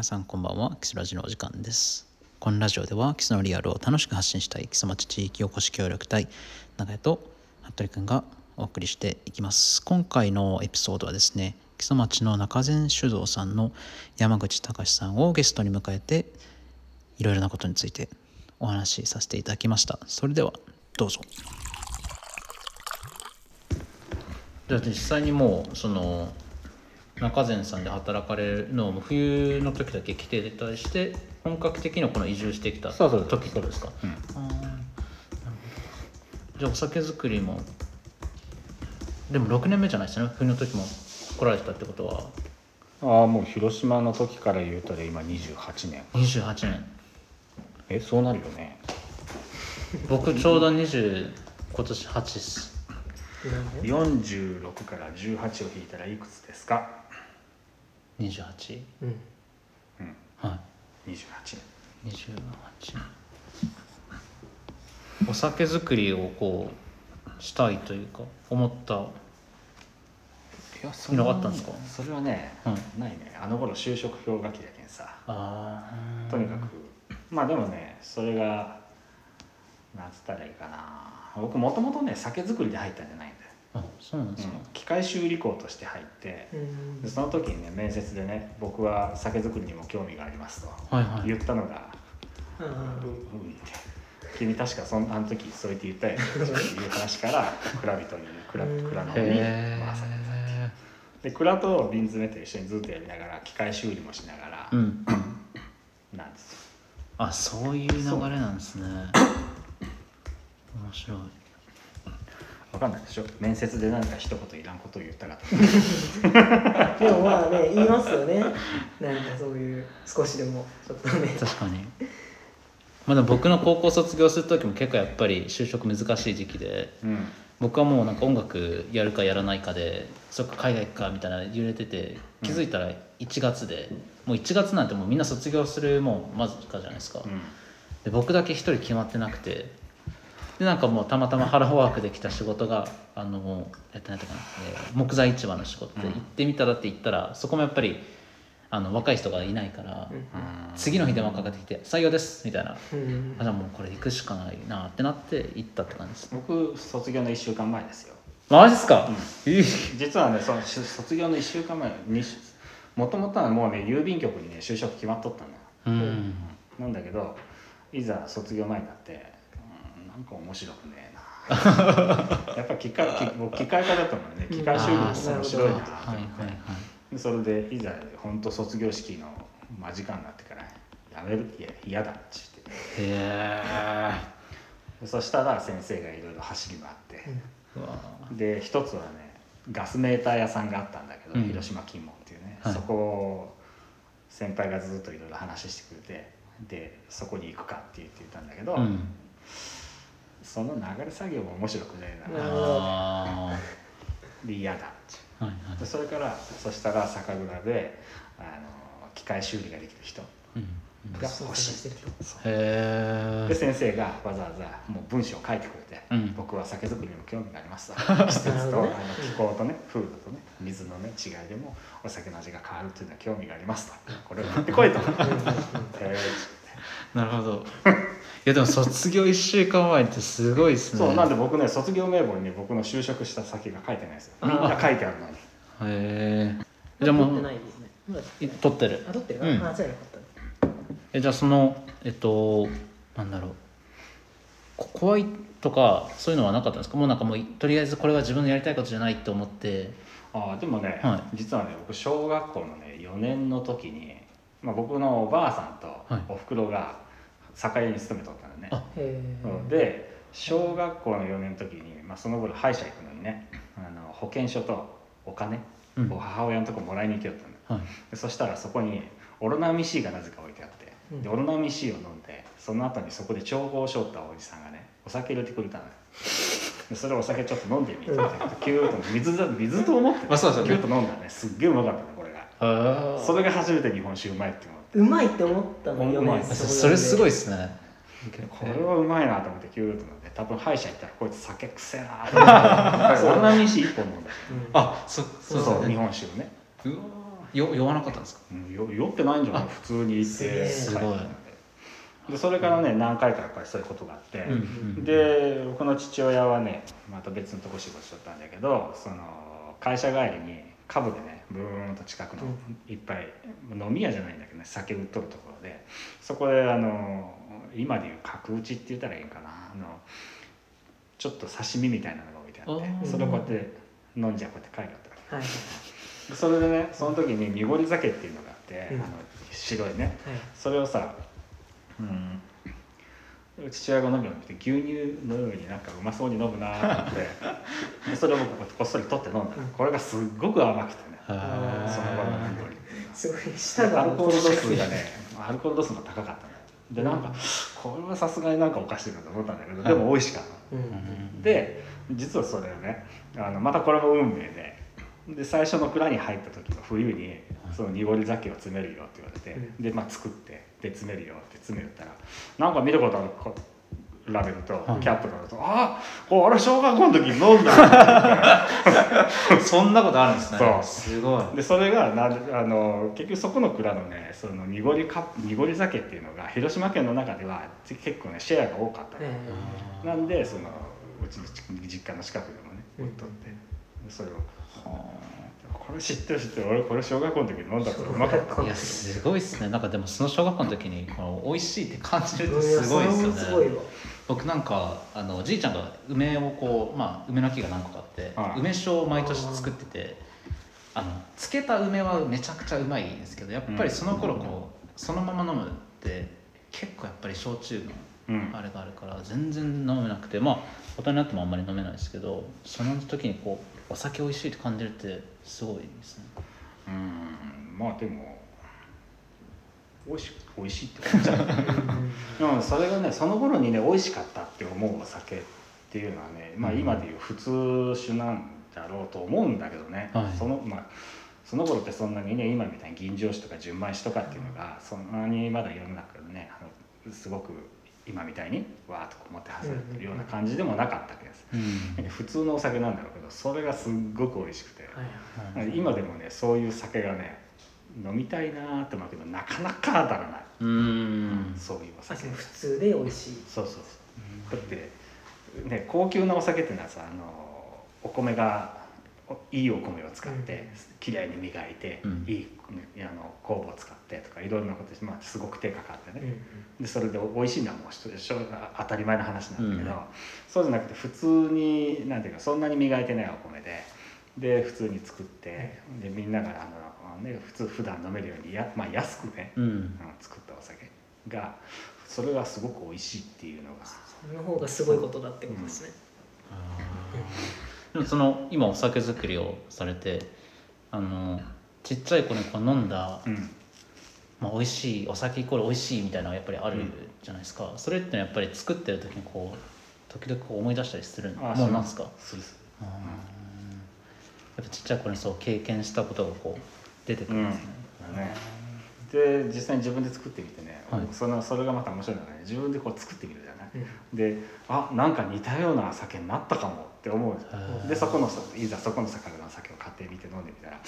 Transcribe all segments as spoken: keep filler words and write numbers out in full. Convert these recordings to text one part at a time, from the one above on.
皆さんこんばんは。キスラジのお時間です。このラジオではキスのリアルを楽しく発信したいキス町地域おこし協力隊長江と服部くんがお送りしていきます。今回のエピソードはですね、キス町の中禅酒造さんの山口隆さんをゲストに迎えていろいろなことについてお話しさせていただきました。それではどうぞ。じゃあ実際にもうその中禅さんで働かれるのを冬の時だけ来ていたりして本格的にこの移住してきた時からですか？うん、じゃあお酒作りもでもろくねんめじゃないですね。冬の時も来られてたってことはああもう広島の時から言うとで今にじゅうはちねんにじゅうはちねんえそうなるよね。僕ちょうどにじゅう今年はちです。よんじゅうろくからじゅうはちを引いたらいくつですか？にじゅうはち、うんうん、はいにじゅうはち、にじゅうはちお酒作りをこうしたいというか思ったいのがあったんですか？それはね、うん、ないね。あの頃就職氷河期だけにさあとにかくまあでもねそれがなんつったらいいかな。僕もともとね酒造りで入ったんじゃないんだよ。あ、そうなんですか、うん、機械修理工として入って、うん、でその時にね面接でね僕は酒造りにも興味がありますと、はいはい、言ったのがうんうんうんって君確かそのあの時そう言って言ったよっていう話から蔵人に蔵の方に回されたっていうで蔵と瓶詰めと一緒にずっとやりながら機械修理もしながら、うん、なんですよ。あ、そういう流れなんですね。面白い。わかんないでしょ。面接で何か一言いらんことを言ったかと。でもまあね言いますよね。なんかそういう少しでもちょっとね。確かに。まだ僕の高校卒業する時も結構やっぱり就職難しい時期で、うん、僕はもうなんか音楽やるかやらないかで、そっか海外行くかみたいな揺れてて、気づいたらいちがつで、うん、もういちがつなんてもうみんな卒業するもう間近じゃないですか。うん、で僕だけ一人決まってなくて。でなんかもうたまたまハローワークで来た仕事があのやってないとかな、えー、木材市場の仕事で行ってみたらって言ったら、そこもやっぱりあの若い人がいないから、うん、次の日電話かかってきて採用ですみたいな、うん、あじゃあもうこれ行くしかないなってなって行ったって感じです。僕卒業のいっしゅうかんまえですよ。マジですか、うん、実はねその卒業のいっしゅうかんまえにもともとはもうね郵便局にね就職決まっとったのよ、うん、なんだけどいざ卒業前になってなんか面白くねえなやっぱ機械僕機械科だったもんね。機械修理も面白いなと思ってそれでいざほんと卒業式の間近になってからやめるいや嫌だって言ってへえそしたら先生がいろいろ走り回って、うん、で一つはねガスメーター屋さんがあったんだけど、うん、広島金門っていうね、はい、そこを先輩がずっといろいろ話してくれてでそこに行くかって言ってたんだけど、うんその流れ作業も面白くねえなあで嫌だって、はいはい、それからそしたら酒蔵であの機械修理ができる人が欲しい、うんうん、へえで先生がわざわざもう文章を書いてくれて、うん、僕は酒造りにも興味があります季節とあの気候とね風土とね水のね違いでもお酒の味が変わるというのは興味がありますとこれを持ってこいとへなるほどいやでも卒業いっしゅうかんまえってすごいですね。そうなんで僕ね卒業名簿に、ね、僕の就職した先が書いてないですよ。みんな書いてあるのに。へえ。じゃあもう取ってないですね。まだ取ってる。あ取ってる。うん、あじゃあよかった。えじゃあそのえっとなんだろう怖いとかそういうのはなかったんですか。もうなんかもうとりあえずこれは自分のやりたいことじゃないと思って。あでもね、はい、実はね僕小学校のねよねんの時に、まあ、僕のおばあさんとおふくろが、はい酒屋に勤めとったんだね。あへで小学校のよねんの時に、まあ、その頃歯医者行くのにねあの保険証とお金を母親のとこもらいに行けよったんだ、うんはい、でそしたらそこにオロナミン C がなぜか置いてあってでオロナミン C を飲んでその後にそこで調合しよったおじさんがねお酒入れてくれたんだでそれをお酒ちょっと飲んでみてキューッと水だ水と思って、ねまあそうですね、キューッと飲んだねすっげえうまかったねこれがあそれが初めて日本酒うまいって思ってうまいって思ったのよね。それすごいですね。これはうまいなと思ってキューッとなって多分歯医者行ったらこいつ酒くせえなと思ってオロナミン C いっぽん飲んだ、うん、あそそうそう、ね、日本酒をねうわよ酔わなかったんですか？うん、酔, 酔ってないんじゃない、普通にいて、すごい。でそれからね、何回かやっぱりそういうことがあって、うんうんうん、で僕の父親はね、また別のとこ仕事しちゃったんだけど、その会社帰りにカブでね、ブーンと近くのいっぱい飲み屋じゃないんだけどね、酒売っとるところで、そこであの今でいう角打ちって言ったらいいかな、あのちょっと刺身みたいなのが置いてあって、それをこうやって飲んじゃう、こうやって帰るって、はい、それでね、その時に濁り酒っていうのがあって、うん、あの白いね、はい、それをさ、うん、父親が飲むのを見て、牛乳のようになんかうまそうに飲むなーってでそれを僕こっそり取って飲んだ、うん、これがすっごく甘くてね、その場の濁りすごい下がアルコール度数がね、アルコール度数が高かったね。でなんかこれはさすがになんかおかしいなと思ったんだけど、でも美味しかった、うんうん、で実はそれをね、あのまたこれも運命で、で最初の蔵に入った時の冬にその濁り酒を詰めるよって言われて、うん、でまあ作ってで詰めるよって詰めたら、なんか見たことあるラベルとキャップがあると、うん、ああ、あれ小学校の時に飲んだそんなことあるんですね。そう、すごい。でそれがな、あの結局そこの蔵のね、その濁りか濁り酒っていうのが広島県の中では結構ねシェアが多かった、ね、うん、なんでそのうちの実家の近くでもね売っとって、うん、それを、はあ、これ知ってる知ってる、俺これ小学校の時に飲んだからうまかった。いやすごいっすね。なんかでもその小学校の時にこの美味しいって感じるってすごいっすよね。すごいわ。僕なんかあのじいちゃんが梅をこう、まあ梅の木が何個かあって、はい、梅酒を毎年作ってて、あの漬けた梅はめちゃくちゃうまいんですけど、やっぱりその頃こう、うん、そのまま飲むって結構やっぱり焼酎のあれがあるから全然飲めなくて、まあ大人になってもあんまり飲めないですけど、その時にこうお酒おいしいって感じるってすごいですね。うーん、まあでもおいしおいしいって感じだねでもそれがね、その頃にねおいしかったって思うお酒っていうのはね、まあ今でいう普通酒なんだろうと思うんだけどね、はい、そのまあその頃ってそんなにね今みたいに吟醸酒とか純米酒とかっていうのがそんなにまだ世の中でね、あのすごく今みたいにわーっとこう持って外れてるような感じでもなかったわけです、うん、普通のお酒なんだろうけど、それがすっごく美味しくて、はいはい、今でもねそういう酒がね飲みたいなって思うけどなかなか当たらない。うーん、そういうお酒普通で美味しい。そうそうそう、うん、だって、ね、高級なお酒ってのはさ、あのお米がいいお米を使ってきれいに磨いて、うん、いいあの酵母を使ってとかいろいろなことして、まあ、すごく手がかかってね、うん、でそれで美味しいのはもう当たり前の話なんだけど、うん、そうじゃなくて普通になんていうかそんなに磨いてないお米でで普通に作ってでみんながあの、ね、普通普段飲めるようにや、まあ、安くね、うん、作ったお酒がそれがすごく美味しいっていうのがその方がすごいことだってことですね、うん、あでもその今お酒作りをされてあのちっちゃい子にこう飲んだ、うん、まあ、美味しいお酒イコール美味しいみたいなのがやっぱりあるじゃないですか、うん、それってやっぱり作ってる時にこう時々こう思い出したりするもんなんですか？そうです、うん、やっぱちっちゃい子にそう経験したことがこう出てくるんですね、うん、だね。で実際に自分で作ってみてね、はい、そのそれがまた面白いのがね、自分でこう作ってみるじゃない、うん、であなんか似たような酒になったかもって思うじゃん。でそこのいざそこの酒の酒を買ってみて飲んでみたら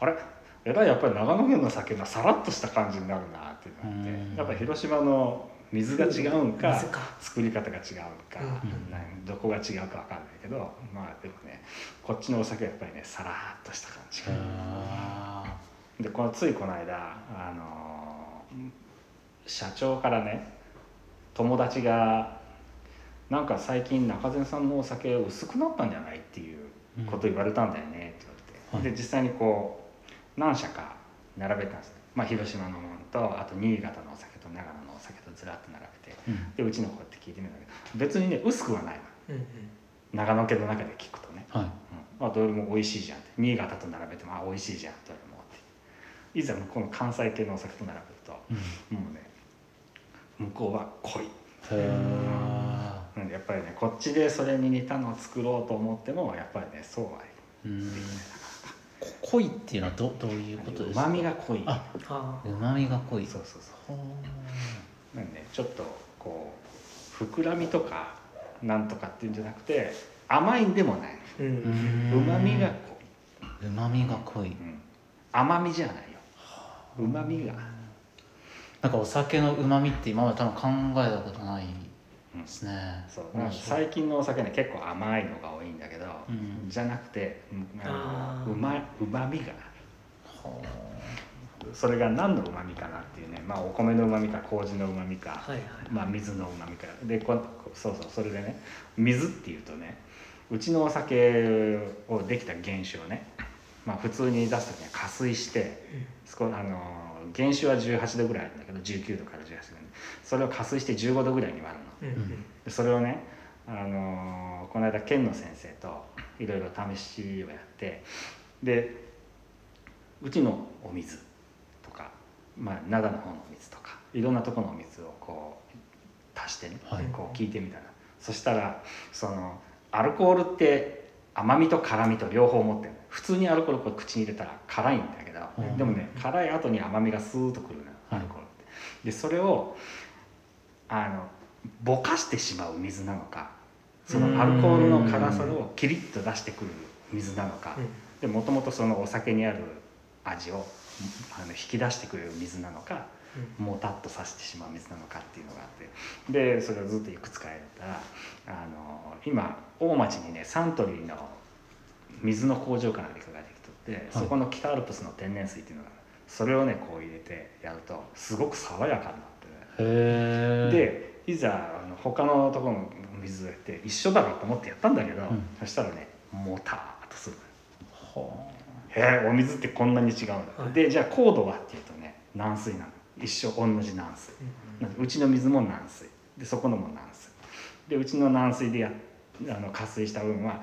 あれえらいやっぱり長野県の酒がさらっとした感じになるなってなって、やっぱ広島の水が違うんか、うん、作り方が違うんか、うん、なんどこが違うか分かんないけど、まあでもねこっちのお酒はやっぱりねさらっとした感じが、うん、でこのついこの間あの社長からね友達がなんか最近中善さんのお酒薄くなったんじゃないっていうこと言われたんだよねって言われて、うん、で実際にこう何社か並べたんです、まあ、広島のものとあと新潟のお酒と長野のお酒とずらっと並べて、うん、でうちの子って聞いてみたけど別にね薄くはないの、うんうん、長野県の中で聞くとね、はい、うん、まあ、どれも美味しいじゃんって新潟と並べてもあ美味しいじゃんどれもっていざ向こうの関西系のお酒と並べると、うん、もうね向こうは濃い。へなんでやっぱりねこっちでそれに似たのを作ろうと思ってもやっぱりねそうはできないなかなか。濃いっていうのは ど, どういうことですか？うまみが濃い。あうまみが濃い。そうそうそう。なんで、ね、ちょっとこう膨らみとかなんとかっていうんじゃなくて甘いんでもない。うまみが濃い。うまみが濃い。うん、甘みじゃないよ、うまみが。なんかお酒のうまみって今まで多分考えたことないですね、うん、そう。最近のお酒ね結構甘いのが多いんだけど、うん、じゃなくてうまみが、それが何のうまみかなっていうね、まあ、お米のうまみか麹のうまみか、はいはいはい、まあ、水のうまみかで、こそうそう、それでね、水っていうとね、うちのお酒をできた原酒をね、まあ、普通に出す時には加水して、うん、あの原酒はじゅうはちどぐらいあるんだけどじゅうきゅうどからじゅうはちどぐらい、それを加水してじゅうごどぐらいに割るの、うん、でそれをね、あのこの間県の先生といろいろ試しをやって、でうちのお水とか、まあ、灘の方のお水とかいろんなところのお水をこう足してね、はい、こう聞いてみたら、そしたらそのアルコールって甘みと辛みと両方持ってる。普通にアルコールを口に入れたら辛いんだけど、うん、でもね辛い後に甘みがスーッとくるな、アルコールって、はい、でそれをあのぼかしてしまう水なのか、そのアルコールの辛さをキリッと出してくる水なのか、でもともとそのお酒にある味をあの引き出してくれる水なのか、うん、もたっとさせてしまう水なのかっていうのがあって、でそれをずっといくつかやったら、あの今大町にねサントリーの水の工場かなんかができとって、はい、そこの北アルプスの天然水っていうのが、それをねこう入れてやるとすごく爽やかになって、ね、へでいざ他のところの水って一緒だろうと思ってやったんだけど、うん、そしたらねもたっとする。はあ、へえ、お水ってこんなに違うんだ、はい、でじゃあ硬度はっていうとね軟水なの、一緒同じ軟水、うんうん、うちの水も軟水でそこのも軟水で、うちの軟水でやあの加水した分は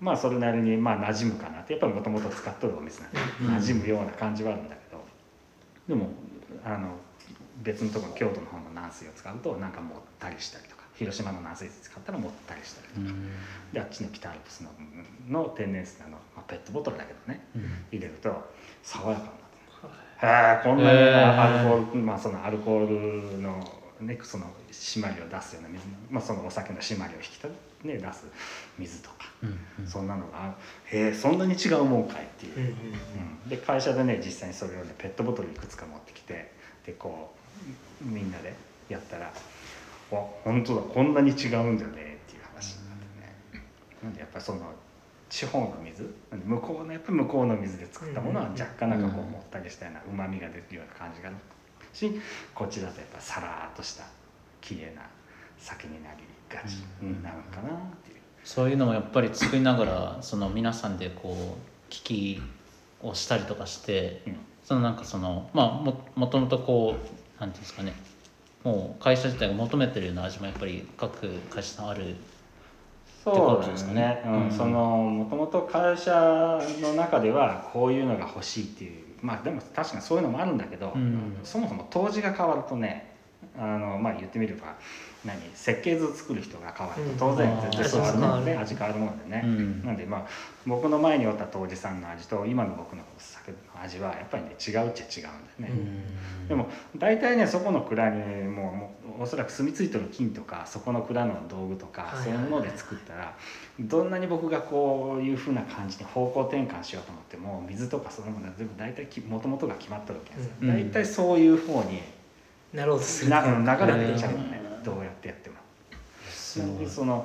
まあそれなりにまあ馴染むかなって、やっぱりもともと使っとるお水なんで馴染むような感じはあるんだけど、でもあの別のところ京都の方の軟水を使うとなんかもったりしたりとか、広島の軟水使ったらもったりしたりとか、うん、であっちの北アルプス の, の天然水 の, の、まあ、ペットボトルだけどね、うん、入れると爽やかになって、うん、こんなにアルコール、まあ、そのアルコールのねその締まりを出すような水、まあ、そのお酒の締まりを引き立て、ね、出す水とか、うんうん、そんなのがへえそんなに違うもんかいっていう、うんうん、で会社でね実際にそれをねペットボトルいくつか持ってきて、でこうみんなでやったら、本当だこんなに違うんだよねっていう話になってね、うん、なんでやっぱりその地方の水向こうのやっぱ向こうの水で作ったものは若干なんかこうもったりしたようなうまみが出るような感じがし、こっちだとやっぱさらっとした綺麗な酒になりがちなのかなっていう、うん、そういうのもやっぱり作りながらその皆さんでこう聞きをしたりとかして、うん、そのなんかそのまあ も, もともとこうなんていうんですかね、もう会社自体が求めてるような味もやっぱり各会社のあるってことですかね。そうですね、うん、そのもともと会社の中ではこういうのが欲しいっていう、まあでも確かにそういうのもあるんだけど、うん、そもそも杜氏が変わるとね、あのまあ言ってみれば何設計図を作る人が変わると当然絶対変わるもんで、ね、うん、味変わるもんでね、うん、なんでまあ僕の前におった杜氏さんの味と今の僕のお酒の味はやっぱりね違うっちゃ違うんだよね、うん、でも大体ねそこの蔵にもうおそらく住み着いてる菌とかそこの蔵の道具とか、はい、そういうもので作ったらどんなに僕がこういうふうな感じに方向転換しようと思っても水とかそのものは全部大体もともとが決まってるわけですよ、うん、大体そういう方になるほどすな流れていっちゃうよね、どうやってやっても。なんでその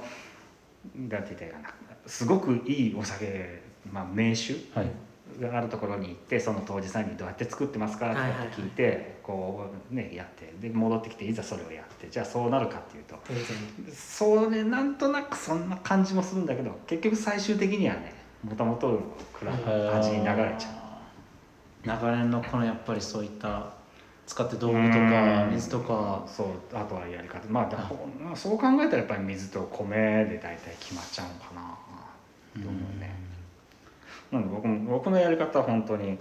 なんて言ったらいいかな、すごくいいお酒、まあ、名酒があるところに行って、はい、その杜氏さんにどうやって作ってますかって聞いて、はいはいはい、こうねやってで戻ってきていざそれをやってじゃあそうなるかっていうと、それなんとなくそんな感じもするんだけど結局最終的にはねもともとの蔵の味に流れちゃう。長年のこのやっぱりそういった使って道具とか水とか、そうあとはやり方、まあ、だあそう考えたらやっぱり水と米で大体決まっちゃうのかなと思うね。なんで 僕, 僕のやり方は本当に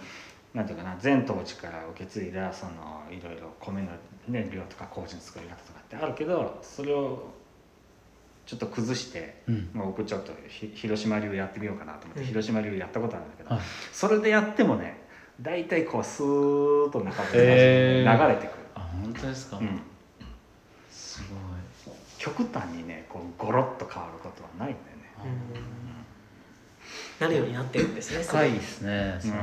なんていうかな、全当地から受け継いだそのいろいろ米の、ね、量とか麹の作り方とかってあるけど、それをちょっと崩して、うん、僕ちょっと広島流やってみようかなと思って、うん、広島流やったことあるんだけど、はい、それでやってもねだいたいこうスーッと中で流れてくる、えー、あ本当ですか、うん、すごい極端にねこうゴロッと変わることはないんだよね、うん、なるようになってるんですね、深いですね、うん、そ, うん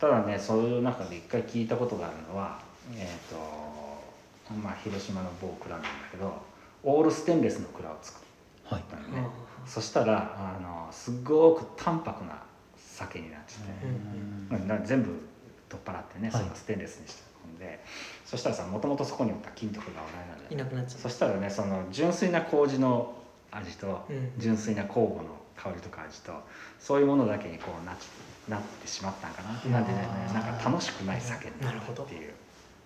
ただね、そういう中で一回聞いたことがあるのは、えーとまあ、広島の某蔵なんだけどオールステンレスの蔵を作ったのね、はい、そしたらあのすごく淡白な酒になっちゃって、うん、全部取っ払ってね、はい、そのステンレスにしてるんで、そしたらさ、もともとそこにおった金とかがおらないのでいなくなっちゃう。そしたらね、その純粋な麹の味と、うん、純粋な酵母の香りとか味と、そういうものだけにこうなっちゃって。なってしまったんかなって、なんでね、なんか楽しくない酒になったっていう、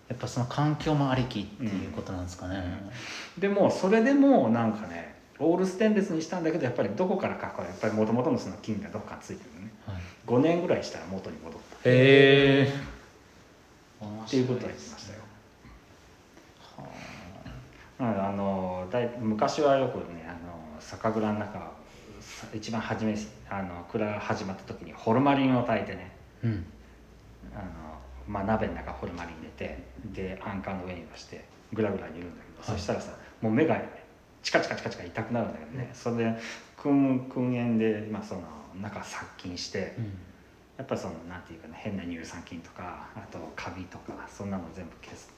やっぱその環境もありきっていうことなんですかね、うん、でもそれでもなんかねオールステンレスにしたんだけど、やっぱりどこからかやっぱり元々のその菌がどこかついてるね、はい、ごねんぐらいしたら元に戻ったへーっていうことは言ってましたよ。なのであのだい昔はよくね、あの酒蔵の中一番初めあの蔵が始まった時にホルマリンを炊いてね、うん、あのまあ、鍋の中ホルマリン入れて、でアンカーの上に出してグラグラ煮るんだけど、はい、そしたらさもう目が、ね、チカチカチカチカ痛くなるんだけどね、うん、それで燻煙で、まあ、その中殺菌して、うん、やっぱそのなんていうかね、変な乳酸菌とかあとカビとかそんなの全部消す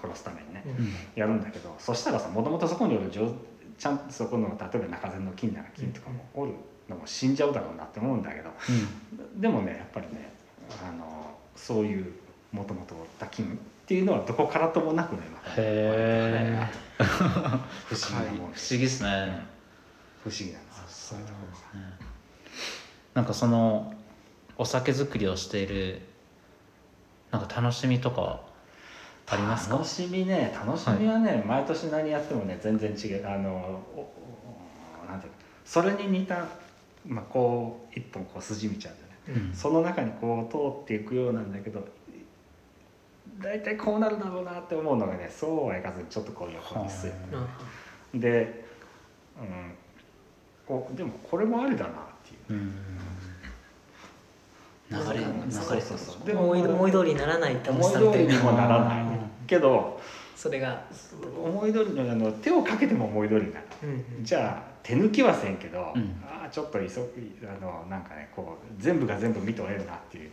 殺すためにね、うん、やるんだけど、そしたらさもともとそこによる上ちゃんとそこの例えば中禅の金なら金とかもおるのも死んじゃうだろうなって思うんだけど、うん、でもねやっぱりね、あのそういうもともとおった金っていうのはどこからともなくね、ま、へえ不思議なもん、不思議ですね、うん、不思議なんですよ。そういうところが、ね、なんかそのお酒作りをしているなんか楽しみとかありますか？楽しみね、楽しみはね、はい、毎年何やってもね全然違う、あのなんていうかそれに似た、まあ、こう一本こう筋道あるよね、うん、その中にこう通っていくようなんだけど、大体こうなるだろうなって思うのがね、そうはいかずにちょっとこう横に進むで、うん、こうでもこれもありだなっていう、うん、流れの思い通りにならない楽しさみたいな、思い通りにもならないけど、それが思い通りのあの手をかけても思い通りになる、うんうん、じゃあ手抜きはせんけど、うん、ああちょっと急ぎあのなんかねこう全部が全部見とれるなっていう、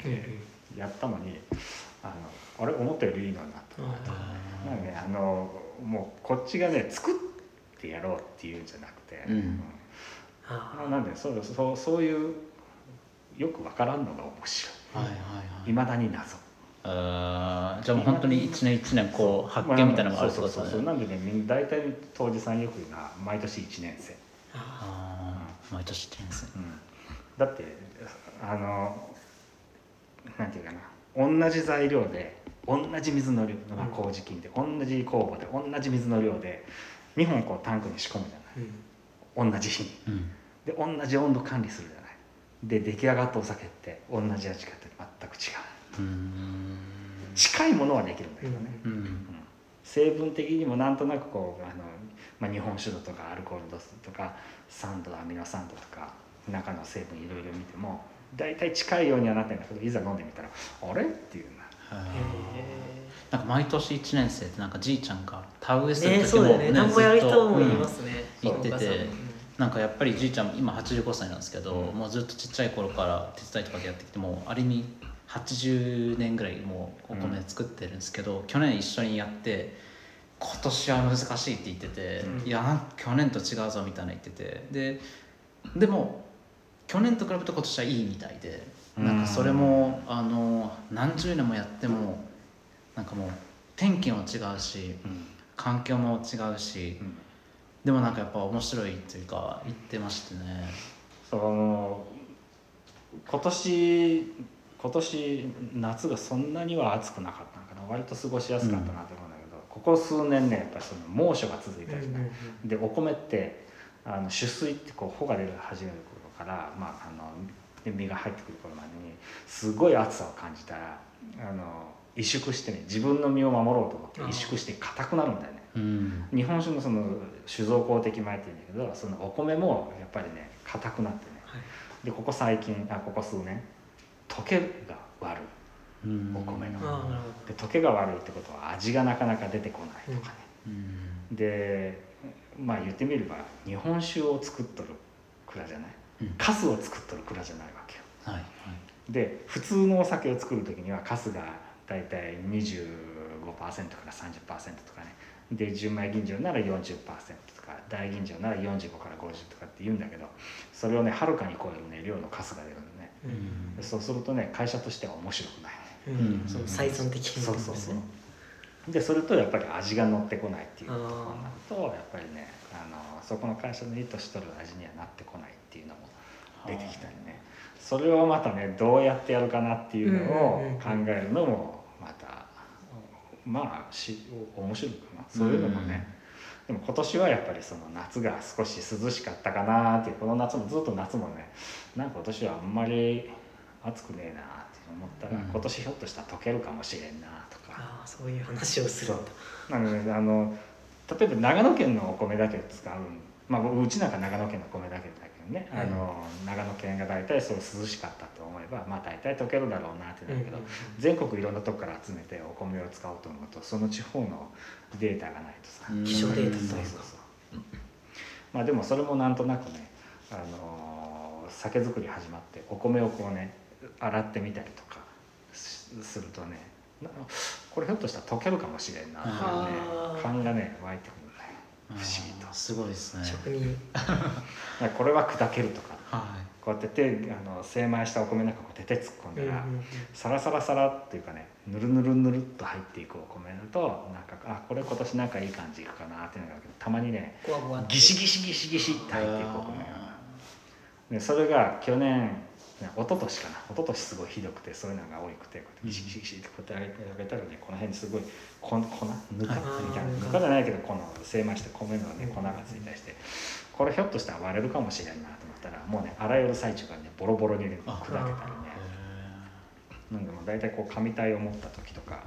うん、やったのに あのあれ思ったよりいいのになと思った、うん、なんかね、あのもうこっちがね作ってやろうっていうんじゃなくて、うんうん、なんでそうそうそういうよく分からんのが面白い、はいはいはい、未だに謎。あ、じゃあもう本当に一年一年こう発見みたいなのがあるってことですね。そうそうそう、なんでね、大体当時さんよく言うのは毎年いちねん生。あ、うん、毎年いちねん生、うん、だってあのなんていうかな、同じ材料で同じ水の量、まあ、麹菌で、うん、同じ酵母で同じ水の量でにほんこうタンクに仕込むじゃない、うん、同じ日に、うん、で同じ温度管理するじゃない、で出来上がったお酒って同じ味かって全く違う、 うーん、近いものはできるんだけどね、うんうんうん、成分的にもなんとなくこうあの、まあ、日本酒度とかアルコール度数とか酸度アミノ酸度とか中の成分いろいろ見ても大体近いようにはなってるんだけど、いざ飲んでみたらあれっていうな。へえ、なんか毎年いちねん生ってなんかじいちゃんが田植えする時もね、ね、なんぼやりとも言いますね、うん、言ってて、なんかやっぱりじいちゃん今はちじゅうごさいなんですけど、うん、もうずっとちっちゃい頃から手伝いとかでやってきて、もうあれにはちじゅうねんぐらいもうお米作ってるんですけど、うん、去年一緒にやって今年は難しいって言ってて、うん、いや去年と違うぞみたいな言ってて、ででも去年と比べて今年はいいみたいで、うん、なんかそれもあの何十年もやってもなんかもう天気も違うし、うん、環境も違うし、うん、でもなんかやっぱ面白いというか言ってましてね。その今年今年夏がそんなには暑くなかったのかな、割と過ごしやすかったなと思うんだけど、うん、ここ数年ねやっぱりその猛暑が続いたり、ね、うん、でお米ってあの取水ってこう穂が出る始める頃から、まあ、あので実が入ってくる頃までにすごい暑さを感じたらあの萎縮してね、自分の身を守ろうと思って萎縮して硬くなるんだよね。うん、日本酒のその酒造公的米っていうんだけど、そのお米もやっぱりね硬くなってね、はい、でここ最近あここ数年溶けが悪い、うん、お米ので溶けが悪いってことは味がなかなか出てこないとかね、うん、でまあ言ってみれば日本酒を作っとる蔵じゃない、うん、粕を作っとる蔵じゃないわけよ、はいはい、で普通のお酒を作る時にはカスがだいたい にじゅうごパーセント から さんじゅっパーセント とかね、で純米吟醸なら よんじゅっパーセント とか大吟醸ならよんじゅうごからごじゅうとかって言うんだけど、それをねはるかに超えるね量のカスが出るんでね、うん、そうするとね会社としては面白くないよね、うん、その採算的に、そうそうそう、でそれとやっぱり味が乗ってこないっていうところになるとやっぱりねあのそこの会社の意図しとる味にはなってこないっていうのも出てきたりね、それをまたねどうやってやるかなっていうのを考えるのもまたまあし面白いかな、そういうのもね、うん、でも今年はやっぱりその夏が少し涼しかったかなっていう、この夏もずっと夏もねなんか今年はあんまり暑くねえなって思ったら、うん、今年ひょっとしたら溶けるかもしれんなとか、あそういう話をするんだ。なのであの例えば長野県のお米だけ使う、まあ僕うちなんか長野県の米だけだけどね、うん、あの長野県が大体そう涼しかったと思えばまあ大体溶けるだろうなってなるけど、うん、全国いろんなとこから集めてお米を使おうと思うとその地方のデータがないとさ、気象データというか、まあでもそれもなんとなくねあの酒造り始まってお米をこうね洗ってみたりとかするとね、これひょっとしたら溶けるかもしれんなっていうね感がね湧いてくるね、不思議と。すごいですね、職人これは砕けるとか、はい、こうやって手あの精米したお米なんかこうやって手突っ込んだら、うんうん、サラサラサラっていうかねぬるぬるぬるっと入っていくお米だとなんかあこれ今年なんかいい感じいくかなっていうのがあるけど、たまにねギシギシギシギシって入っていくお米が、それが去年一昨年かな、一昨年すごいひどくてそういうのが多くてこうやってギシギシギシってこうやってあげたらね、この辺にすごい粉ぬかみたいな、ぬかじゃないけどこの精米して米のね粉がついたりして、これひょっとしたら割れるかもしれないなと思ったらもうね洗いよる最中からねボロボロにね砕けたりね、なんでも大体こう紙体を持った時とか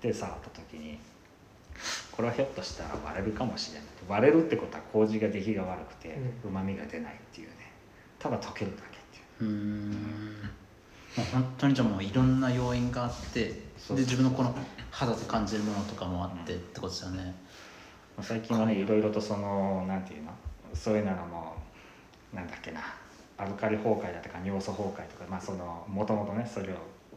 で触った時にこれはひょっとしたら割れるかもしれない、割れるってことは麹が出来が悪くてうまみが出ないっていうね、ただ溶けるだけ。うーんもう本当にじゃあもういろんな要因があってで自分のこの肌で感じるものとかもあってってことですよね。最近はねいろいろとそのなんていうのそういうのもなんだっけなアルカリ崩壊だとか尿素崩壊とか、まあそのもともとねそれを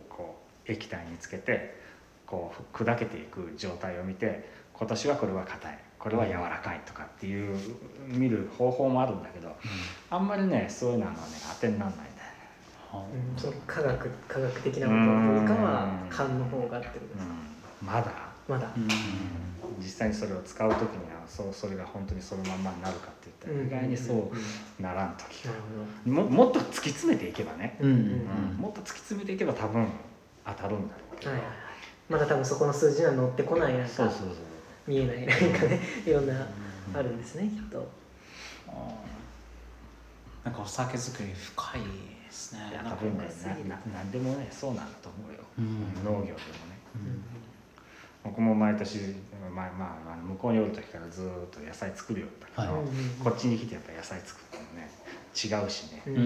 こう液体につけてこう砕けていく状態を見て今年はこれは硬いこれは柔らかいとかっていう見る方法もあるんだけど、うん、あんまりねそういうのはね当てにならないんだよね、うん、その科学科学的なことの方かは勘の方がってことですか、うん、まだまだ、うん、実際にそれを使う時には そ, それが本当にそのまんまになるかって言ったら意外にそうならん時が、うんうんうん、も, もっと突き詰めていけばね、うんうんうん、もっと突き詰めていけば多分当たるんだろうけど、はい、まだ多分そこの数字には乗ってこないなんか、そうそうそう見えない何かねいろんなあるんですね、きっと。なんかお酒作り深いですね。いや多分ね何でもねそうなんだと思うよ、うん、農業でもね、うん、僕も毎年、まあまあ、向こうにおる時からずっと野菜作るよったけど、はい、こっちに来てやっぱ野菜作ってもね違うしね、うんう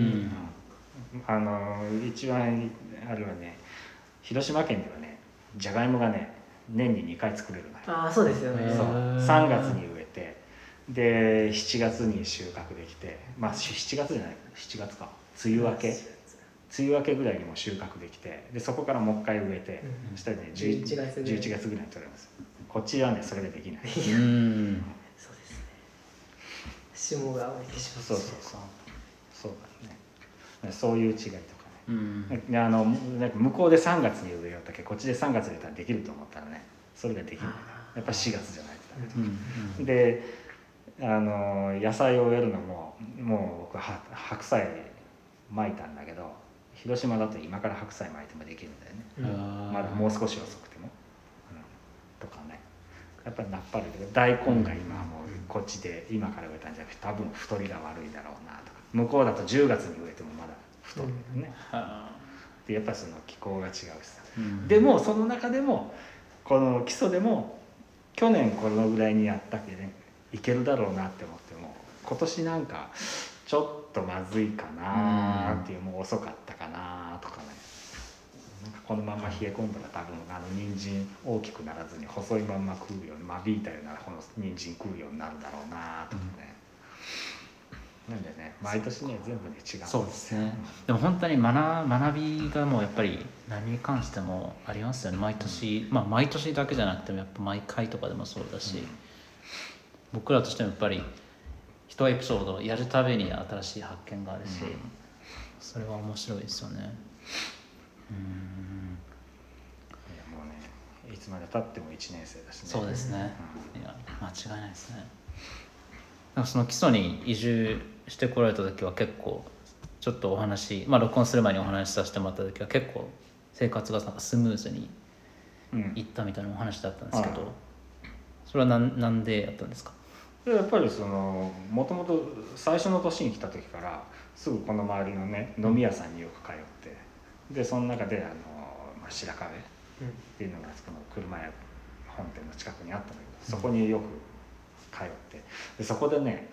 ん、あの一番あるはね広島県ではねじゃがいもがね年ににかい作れるのよ。あ、そうですよね。そうさんがつに植えてでしちがつに収穫できて、まあしちがつじゃないしちがつか梅雨明け梅雨明けぐらいにも収穫できてでそこからもう一回植えて、うん、そしたらね 11, じゅういちがつぐらいに取れます。こっちはねそれでできないうんそうですね霜が湧いてしまう。そうそうそうそうだね。そういう違いとかね、うん、あのなんか向こうでさんがつに植えようだけこっちでさんがつに植えたらできると思ったらねそれができない。やっぱしがつじゃないとダメだと、うん、であの野菜を植えるのももう僕は白菜まいたんだけど広島だと今から白菜まいてもできるんだよね、うん、まだもう少し遅くても、うん、とかねやっぱりなっぱり大根が今もうこっちで今から植えたんじゃなくて多分太りが悪いだろうなとか向こうだとじゅうがつに植えてもまだ太るんだよね、うん、でやっぱりその気候が違うしさ、うん、でもその中でもこの基礎でも去年このぐらいにやったけど、ね、いけるだろうなって思っても今年なんかちょっとまずいかなっていう、うん、もう遅かったかなとかねなんかこのまま冷え込んだら多分あの人参大きくならずに細いまんま食うように間引いたようなこの人参食うようになるだろうなとかね、なんでね、毎年ね全部ね違う。そうですね。でも本当に 学, 学びがもうやっぱり何に関してもありますよね。毎年、うん、まあ毎年だけじゃなくてもやっぱ毎回とかでもそうだし、うん、僕らとしてもやっぱり一エピソードをやるたびに新しい発見があるし、うん、それは面白いですよね。うん。もうね、いつまで経ってもいちねん生だしね。そうですね。うん、いや間違いないですね。その基礎に移住してこられた時は結構ちょっとお話、まあ、録音する前にお話しさせてもらった時は結構生活がなんかスムーズにいったみたいなお話だったんですけど、うん、それは 何, 何でやったんですか？やっぱりそのもともと最初の年に来た時からすぐこの周りのね飲み屋さんによく通って、でその中であの、まあ、白壁っていうのがその車屋本店の近くにあったんだけど、そこによく通って、でそこでね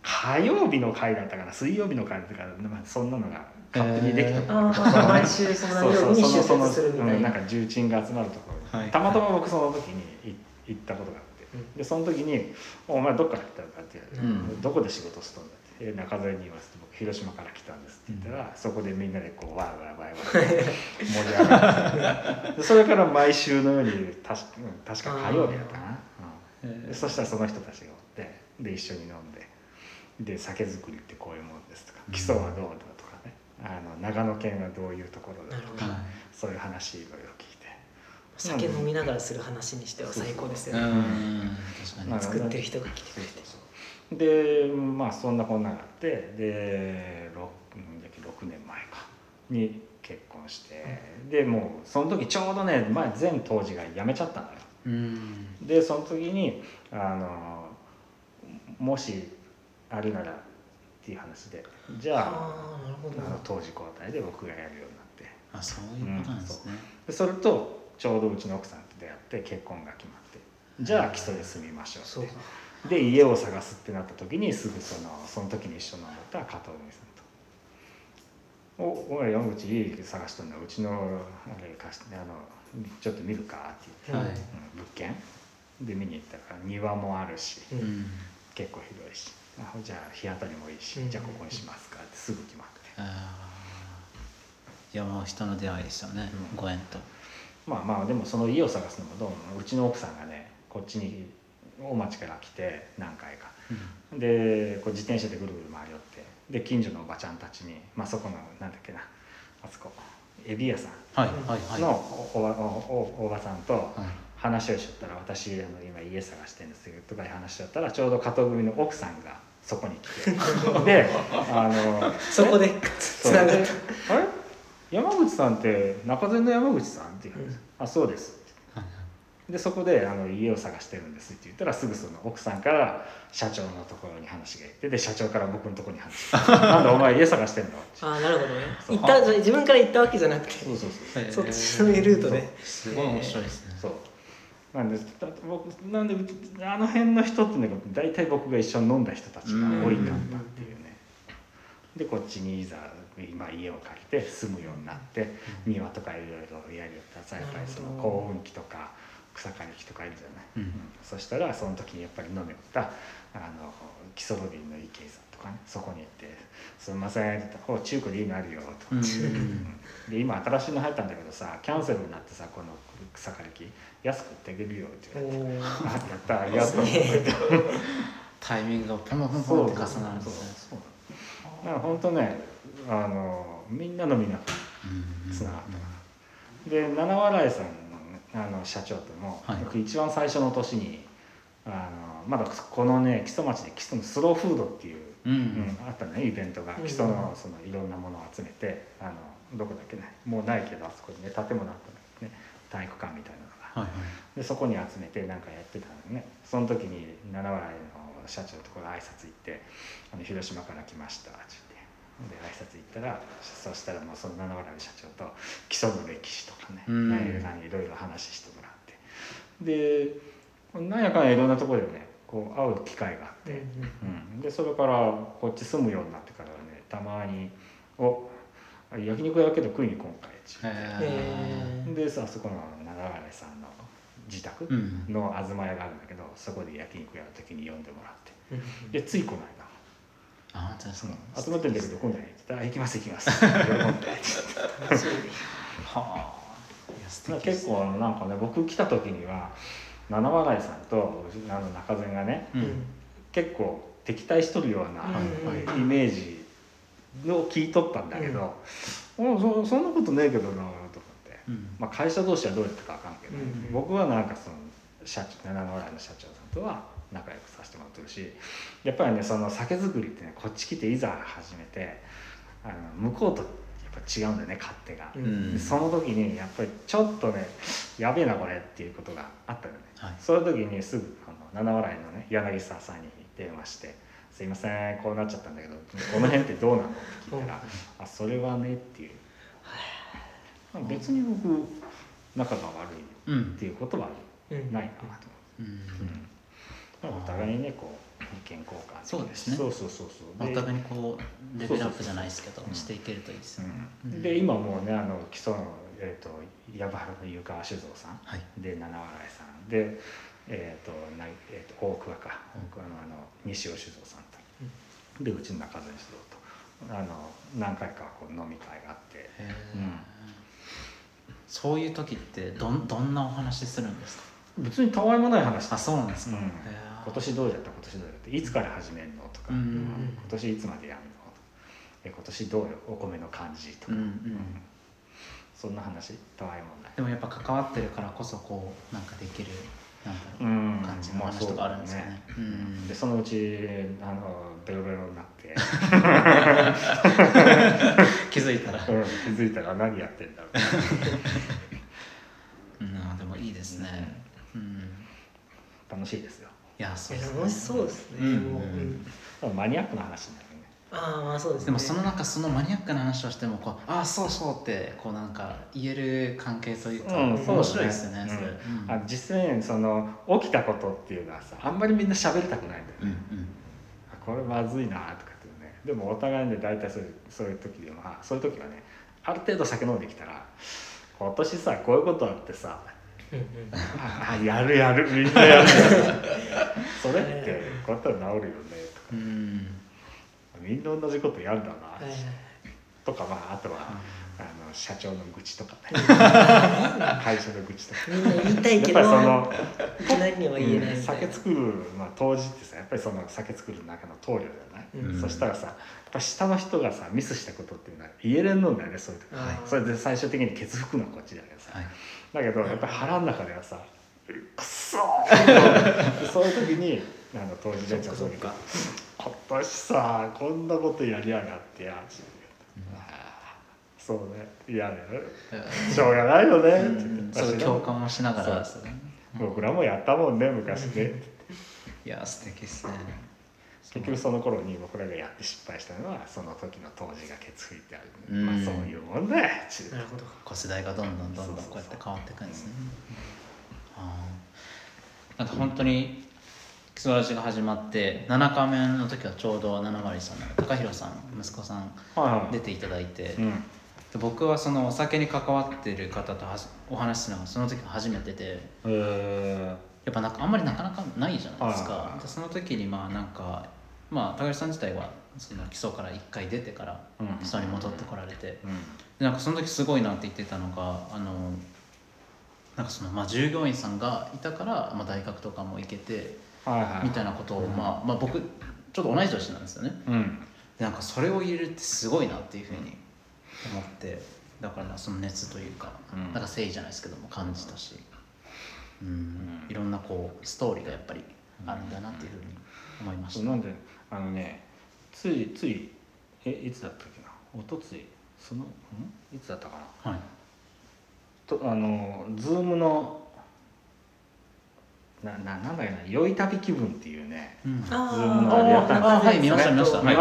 火曜日の会だったから水曜日の会だったから、まあ、そんなのが勝手にできたとか、えー、毎週そのように集結するみたいな、うん、なんか重鎮が集まるところ、はい、たまたま僕その時に行ったことがあって、はい、でその時に「お前どっから来たんだ」って「うん、どこで仕事したんだ」って「中添にいます」って「僕広島から来たんです」って言ったら、うん、そこでみんなでこうワーワーワーワー盛り上がってそれから毎週のようにたし確か火曜日だったかな。そしたらその人たちがおってで一緒に飲んでで酒造りってこういうもんですとか基礎はどうだとかね、あの長野県はどういうところだとか、はい、そういう話いろいろ聞いて酒飲みながらする話にしては最高ですよね。そうそうそう、うん、確かに作ってる人が来てくれて、そうそうでまあそんなこんながあってで ろく, ろくねんまえかに結婚して、うん、でもうその時ちょうどね前前当時が辞めちゃったんだよ。うん、でその時にあのもしあるならっていう話でじゃ あ, あ, あの当時交代で僕がやるようになって、あそういうことなんですね、うん、そ, でそれとちょうどうちの奥さんと出会って結婚が決まってじゃあ基礎で住みましょうって、うん、で家を探すってなった時にすぐそ の, その時に一緒になった加藤美さんと。おお前山口いい探しとんだうちのあれ貸して、ね、あのちょっと見るかって言って、はい、物件で見に行ったから庭もあるし、うん、結構広いしあじゃあ日当たりもいいし、うん、じゃあここにしますかってすぐ決まって、あいやもう人の出会いでしたね、うん、ご縁と。まあまあでもその家を探すのもどうもうちの奥さんがねこっちに大町から来て何回か、うん、でこう自転車でぐるぐる回り寄ってで近所のおばちゃんたちに、まあ、そこのなんだっけなあそこエビ屋さんのおばさんと話をしちゃったら、はい、私あの今家探してるんですよとか話しちゃったらちょうど加藤組の奥さんがそこに来てであのそこでつながった「あれ山口さんって中善の山口さん？」って言うんです、うん、あそうですでそこであの家を探してるんですって言ったらすぐその奥さんから社長のところに話が行ってで社長から僕のところに話が行ってなんだお前家探してんのってあなるほどね行った自分から行ったわけじゃなくてそうそうそうそっちのルートですごい面白いですね。そうなんで僕なんであの辺の人っていうのが大体僕が一緒に飲んだ人たちが多いんだったっていうね。でこっちにいざ今家を借りて住むようになって庭とかいろいろやりよったらやっぱりその幸運期とか草刈り機とかいるじゃない、うんうん、そしたらその時にやっぱり飲めたあの基礎ロビンの池井さんとかねそこに行って「すみません」って言ったら「中古でいいのあるよ」と、うんうん、で今新しいの入ったんだけどさキャンセルになってさこの草刈り機安く売ってあげるよって言われて「やったありがとう」ってタイミングがポンポンポンって重なるんですね。だからほんとねあのみんなのみんなつながったからで七笑いさんあの社長とも、はい、僕一番最初の年にあのまだこのね木曽町で木曽のスローフードっていう、うんうん、あったねイベントが木曽のそのいろんなものを集めてあのどこだっけねもうないけどあそこにね建物あったんだけどね体育館みたいなのが、はいはい、でそこに集めてなんかやってたのね。その時に七笑いの社長のところ挨拶行ってあの広島から来ましたって言ってで挨拶行ったらそしたらもうその七笑いの社長と基礎の歴史とかね、うん、いろいろ話してもらってでなんやかんやいろんなところでねこう会う機会があって、うんうん、でそれからこっち住むようになってからはねたまに「お焼肉やけど食いに今回」ってでさそこの七笑いさんの自宅の東屋があるんだけど、うん、そこで焼肉やる時に呼んでもらってでついこの間ああ、そうなんですね。集まってんだけど今度は「あ行きます行きます」喜んではあ、結構なんかね、僕来た時には七笑いさんとあの中善がね、うん、結構敵対しとるような、うん、イメージを聞いとったんだけど、うん、そ, そんなことねえけどなと思って、うんまあ、会社同士はどうやってか分かんけど、うん、僕はなんかその社長七笑いの社長さんとは仲良くさせてもらってるし、やっぱりねその酒造りってねこっち来ていざ始めてあの向こうと違うんだよね勝手が、うん、その時にやっぱりちょっとねやべえなこれっていうことがあったよね、はい、その時にすぐあの七笑いのね柳沢さんに電話して「すいませんこうなっちゃったんだけどこの辺ってどうなの?」って聞いたら「あそれはね」っていう別に僕仲が悪いっていうことはないかなと思って、うんうん、お互いにねこう意見交換そうですね、そうそうそうそう、お互いにこうレベルアップじゃないですけどしていけるといいですね、うんうん、で今もうねあの基礎のえっ、ー、と矢原の湯川酒造さん、はい、で七笑いさんでえっ、ー、となえっ、ー、と大桑か大桑のあの西尾酒造さんと、うん、でうちの中善酒造とあの何回かこう飲み会があって、うん、そういう時ってどどんなお話するんですか？別にたわいもない話。あ、そうなんですか。うん、今年どうやった今年どうやったいつから始めるのとか、うんうん、今年いつまでやるのとか今年どうよお米の感じとか、うんうんうん、そんな話たわいもない。でもやっぱ関わってるからこそこうなんかできるなんだろう、うん、感じの話とかあるんですよね、まあ そ, うねうん、でそのうちあのベロベロになって気づいたら、うん、気づいたら何やってんだろうなでもいいですね、うんうん、楽しいですよ。いやそうですね、楽しそうですね、うんうん、マニアックな話になるね。ああまあそうですね。でもその中そのマニアックな話をしてもこうああそうそうってこうなんか言える関係というか、うん、面白いですよね、うん、それ、うん、あ実際にその起きたことっていうのはさあんまりみんな喋りたくないんだよね、うんうん、これまずいなとかっていうね。でもお互いで大体そういう、そういう時でもあそういう時はねある程度酒飲んできたら今年さこういうことあってさあやるやるみんなやるそれってこうやったら治るよねとか、うん、みんな同じことやるんだな、えー、とかまああとは、うん、あの社長の愚痴とか、ね、会社の愚痴とかみんな言いたいけどやっぱりその何にも言えないみたいな、うん、酒作る、まあ、当時ってさやっぱりその酒作る中の棟梁じゃない、うん、そしたらさやっぱ下の人がさミスしたことっていうのは言えれんのだよねそういう時、はい、それで最終的に結服のこっちだけどさ、はいだけどやっぱり腹の中ではさ、うん、くっそーそういう時にあの当時レンちゃんそういうか今年さこんなことやりやがってや、うん、あそうね嫌だよしょうがないよねうんってそう共感もしながらです、ね、僕らもやったもんね昔ねいや素敵ですね。結局その頃に僕らがやって失敗したのはその時の当時がケツ吹いてある、うんまあ、そういうもんだよっていうことこう世代がどんどんどんどんこうやって変わっていくんですね、うんうん、あなんか本当にキソラジが始まってななかいめの時はちょうど七丸さんの高弘さん息子さん出ていただいて、はいはいうん、で僕はそのお酒に関わってる方とはお話しするのがその時初めてで、えーやっぱなんかあんまりなかなかないじゃないですか、はいはいはい、その時にまあなんかまあ高橋さん自体はその基礎からいっかい出てから基礎に戻ってこられて、うんうんうん、でなんかその時すごいなって言ってたのがあのなんかそのまあ従業員さんがいたからまあ大学とかも行けて、はいはい、みたいなことをまあまあ僕ちょっと同じ年なんですよね、うん、でなんかそれを言えるってすごいなっていうふうに思ってだからその熱というか、うん、なんか誠意じゃないですけども感じたし、うんうん、いろんなこうストーリーがやっぱりあるんだなっていうふうに思いました、うん、なんであのねついついえいつだったっけなおとついそのんいつだったかな、はい、とあの Zoom のなななんだっけな良い旅気分っていうね、うん、Zoom のあれやったんですよ、ね、はい見ました見ました見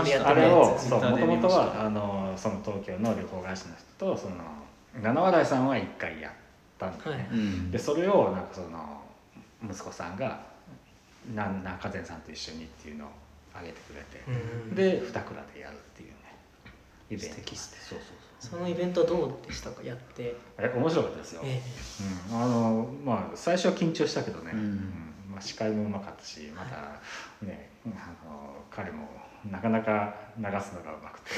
ましたあれをそう元々はあのその東京の旅行会社の人とその七笑いさんはいっかいやってだねはいうん、でそれをなんかその息子さんが中善さんと一緒にっていうのをあげてくれて、うん、で二蔵でやるっていうねイベントでそうそうそうそのイベントはどうでしたかやってえ面白かったですよ、えーうんあのまあ、最初は緊張したけどね、うんうんまあ、司会もうまかったしまたね、はい、あの彼もなかなか流すのがうまくて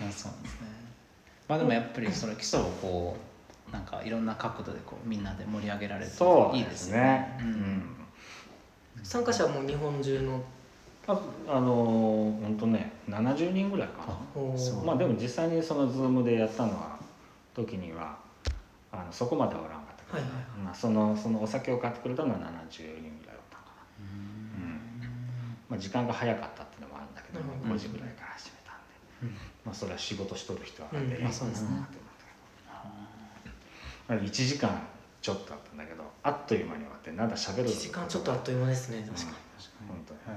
そうですね。まあでもやっぱりその基礎をこうなんかいろんな角度でこうみんなで盛り上げられるといいですよね。そうですね、うん、参加者はもう日本中のああのー、ほんとねななじゅうにんぐらいかな。あ、まあでも実際にその ズーム でやったのは時にはあのそこまではおらんかったけど、はいはいはい、まあ、その、そのお酒を買ってくれたのはななじゅうにんぐらいだったかな。うん、まあ、時間が早かったっていうのもあるんだけど、うん、ごじぐらいから始めたんで、うん、まあ、それは仕事しとる人はあって、うん、ええー、そうですねって思ったけど、うん、いちじかんちょっとだったんだけどあっという間に終わって、なんだ喋るいちじかんちょっとあっという間ですね。確かに確かに、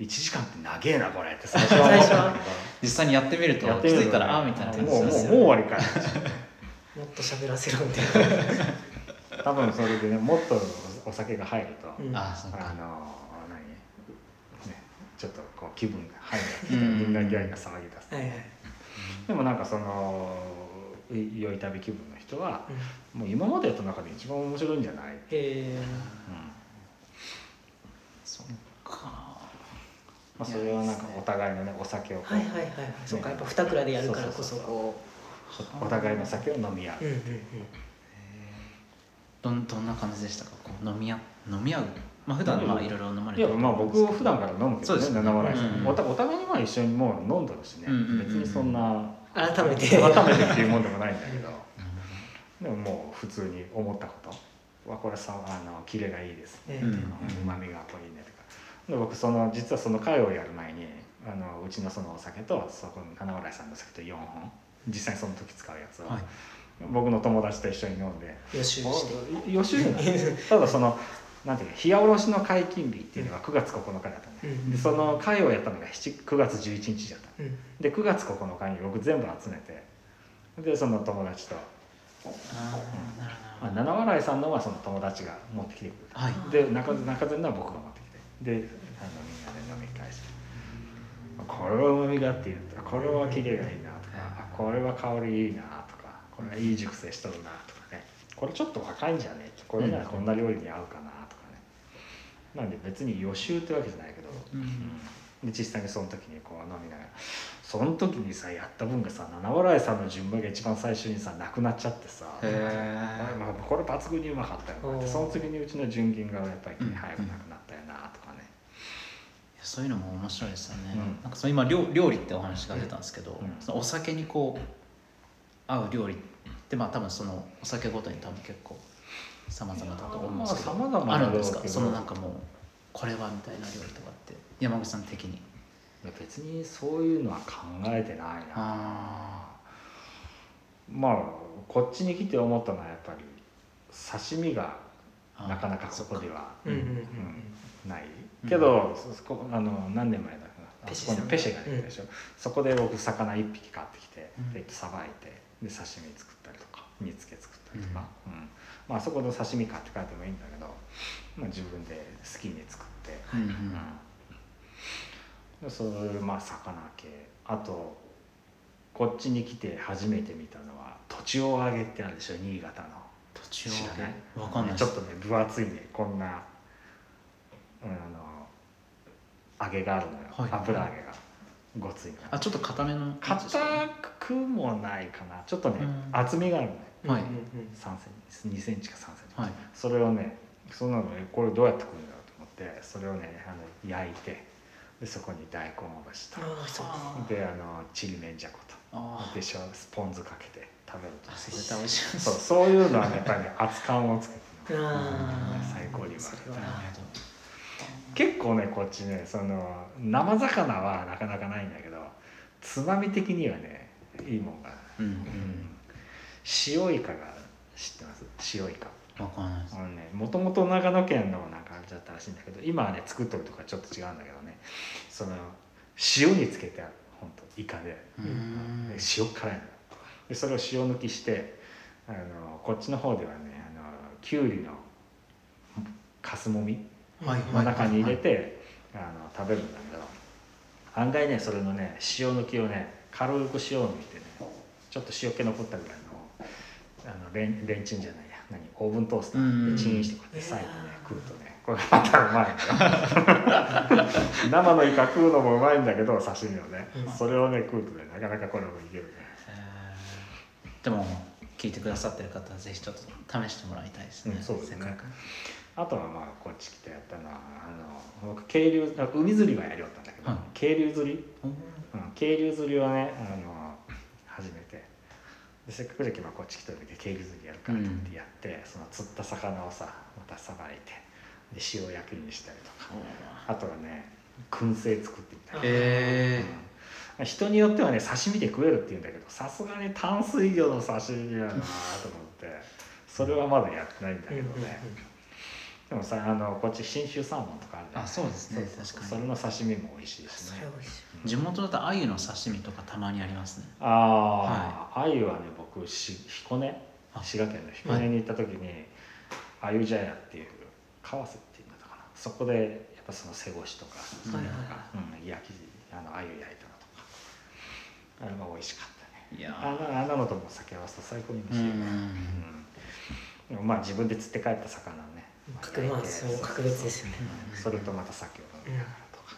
うん、いちじかんって長えなこれって最初は思ったんだけど実際にやってみると気づいたらああみたいな感じですよね。もう終わりかもっと喋らせろみたいな多分それでね、もっとお酒が入ると、うん、あのー、何、ね、ちょっとこう気分が入るみんなギャイが騒ぎ出す、うん、はいはい、でもなんかその酔い旅気分の人は、うん、もう今までやった中で一番面白いんじゃない、えー、うん、そうか、まあ、それはなんかお互いのねお酒をこう、はいはいはい、そうか、やっぱ二蔵でやるからこそこうお互いの酒を飲み合う、うんうんうん、どんどんな感じでしたか、こう飲み合飲み合う、まあ普段はいろいろ飲まれてる、いやまあ僕普段から飲むけどね、七笑いさん、うんうん、お互いにまあ一緒にもう飲んだしね、うんうんうん、別にそんな改めて改めてっていうもんでもないんだけどでももう普通に思ったことはこれさ、あのキレがいいですね、うまみがこういいねとか。で僕その実はその会をやる前にあのうちのそのお酒とそこの棚笑いさんの酒とよんほん実際にその時使うやつを、はい、僕の友達と一緒に飲んで予習して予習なんですただそのなんていうか冷やおろしの解禁日っていうのがくがつここのかだったね、うん、でその会をやったのがくがつじゅういちにちだった、うん、でくがつここのかに僕全部集めてでその友達と、あ、うん、なな笑いさんのはその友達が持ってきてくれた、はい、で中善のは僕が持ってきてで、あのみんなで飲み会して、うん、これはうまみがっていうとか、これはキレがいいなとか、うん、これは香りいいなとか、これはいい熟成しとるなとかね、これちょっと若いんじゃねえ、これならこんな料理に合うかなとかね、うん、なんで別に予習ってわけじゃないけど、うんうん、で実際にその時にこう飲みながら、その時にさやった分がさ七笑いさんの順番が一番最初にさなくなっちゃってさ、へ、まあ、これ抜群にうまかったよ、その次にうちの純銀がやっぱり早くなくなったよなとかね、うんうん、いやそういうのも面白いですよね、うん、なんかその今 料, 料理ってお話が出たんですけど、うん、そのお酒にこう合う料理ってまあ多分そのお酒ごとに多分結構様々だと思うんですけど、まあ、様々あるんですか、そのなんかもうこれはみたいな料理とかって山口さん的に。別にそういうのは考えてないなあ。まあこっちに来て思ったのはやっぱり刺身がなかなかここでは、うんうんうん、ないけど、うん、あの何年前だかな、あそこにペシェが出てるでしょ、うん、そこで僕魚いっぴき買ってきてさばいてで刺身作ったりとか煮つけ作ったりとか、うんうん、まあそこの刺身買って帰ってもいいんだけど、まあ、自分で好きに作って、うんうん、そういうまあ魚系、あとこっちに来て初めて見たのはとちお揚げってあるでしょ、新潟のとちお揚げ、わかんない、ちょっとね分厚いねこんな、うん、あの揚げがあるのよ、はい、油揚げがごついの、あちょっと固めの硬くもないかな、ちょっとね厚みがあるのね、はい、さんセンチにセンチかさんセンチ、はい、それをねそんなのこれどうやって食うんだろうと思ってそれをねあの焼いて。でそこに大根おろしとであのちりめんじゃことでしょポン酢かけて食べると絶対美味しいです。そうそういうのは、ね、やっぱり、ね、厚感をつけて、ね、最高にうまい、ね、結構ねこっちねその生魚はなかなかないんだけどつまみ的にはねいいもんが、うんうん、塩イカが知ってます塩イカ。わかんないです。あのね、もともと長野県のなんかあれだったらしいんだけど今はね作っとるとかちょっと違うんだけどねその塩につけてあるほんとイカでうん塩辛いのでそれを塩抜きしてあのこっちの方ではねあのきゅうりのかすもみの中に入れてあの食べるんだけど案外ねそれのね塩抜きをね軽く塩を抜いてねちょっと塩気残ったぐらいの、あのレン、レンチンじゃない何オーブントースターでチンしてこうやって最後ね食うとねこれまたうまい生のイカ食うのもうまいんだけど刺身をね、うん、それをね食うとねなかなかこれもいけるね、えー、でも聞いてくださってる方はぜひちょっと試してもらいたいですね、うん、そうですね。あとはまあこっち来てやったのはあの僕渓流海釣りはやりよったんだけど、うん、渓流釣り、うん、渓流釣りはねあの初めてでせっかくだけどこっち来た時で渓流釣りやるからと思ってやって、うん、その釣った魚をさまたさばいてで塩焼きにしたりとか、うん、あとはね燻製作ってみたりとか、えーうん人によってはね刺身で食えるって言うんだけどさすがに淡水魚の刺身やなと思ってそれはまだやってないんだけどねでもさあのこっち信州サーモンとかあるじゃないですか。あ、そうですね。そうそうそう、確かにそれの刺身も美味しいですね。美味しい、うん、地元だと鮎の刺身とかたまにありますね。ああ、はい、鮎はね僕彦根滋賀県の彦根に行った時に鮎茶屋っていう川瀬っていうんだったかな、そこでやっぱその背ごしとかそれとか、うん、焼きあの鮎焼いたのあれは美味しかったね。いやあんなのとも酒合わせた最高に美味しいよね。うん、でもまあ自分で釣って帰った魚をね、まあ、そう格別ですよね。それとまた酒を飲みながらとか、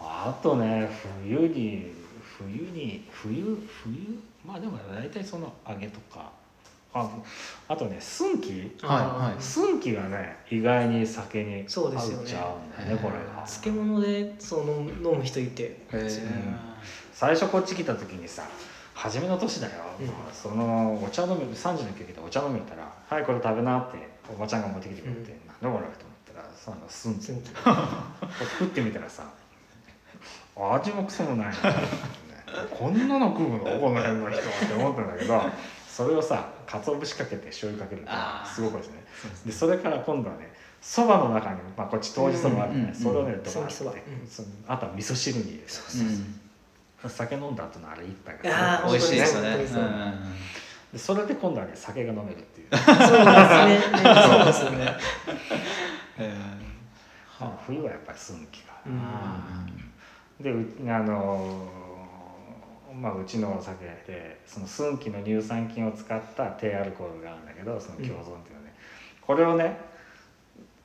うん、あとね冬に冬に冬冬まあでも大体その揚げとか あ, あとね寸気、はいはい、寸気がね意外に酒に合っちゃうんだよ ね, ねこれが漬物でその飲む人いて、最初こっち来た時にさ初めの年だよ、うん、そのお茶飲みさんじゅうきゅうでお茶飲みたら「はいこれ食べな」っておばちゃんが持ってきてくれて「何だこれ?」と思ったらそのスンって食ってみたらさ味もクソもないな、ね、こんなの食うのこの辺の人って思ったんだけどそれをさ鰹節かけて醤油かけるとすごく美味しいね。でそれから今度はねそばの中に、まあ、こっち当時そばあるね、うんうん、それをねドバッて、あとは味噌汁に入れる。そうそうそう、酒飲んだ後のあれ一杯が美味しいですよね。それで今度はね酒が飲めるっていう。そうですね。冬はやっぱり寸気が。であのまあうちのお酒でその寸気の乳酸菌を使った低アルコールがあるんだけどその共存っていうのね、これをね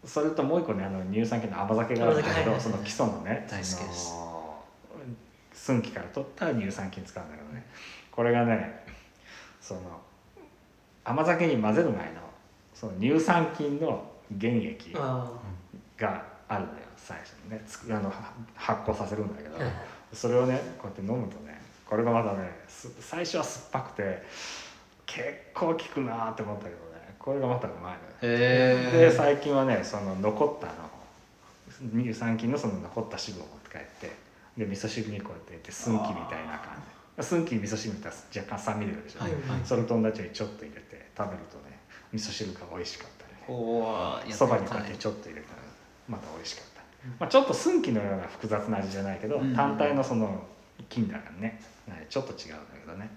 それともう一個ねあの乳酸菌の甘酒があるんだけどその基礎のね。大好きです。寸気から取った乳酸菌使うんだけどね、これがねその甘酒に混ぜる前 の, その乳酸菌の原液があるんだよ最初にねつあの発酵させるんだけど、それをねこうやって飲むとねこれがまだね最初は酸っぱくて結構効くなって思ったけどねこれがまたうまいのよ。へー。で最近はねその残ったの乳酸菌 の, その残った汁を持って帰ってで味噌汁にこうやってやって寸気みたいな感じ、寸気味噌汁みたいな若干酸味出るでしょ、はいはい、それと同じようにちょっと入れて食べるとね味噌汁が美味しかったね。おそばにこうやってちょっと入れたらまた美味しかった、うん、まあ、ちょっと寸気のような複雑な味じゃないけど、うん、単体のその菌だからねちょっと違うんだけどね、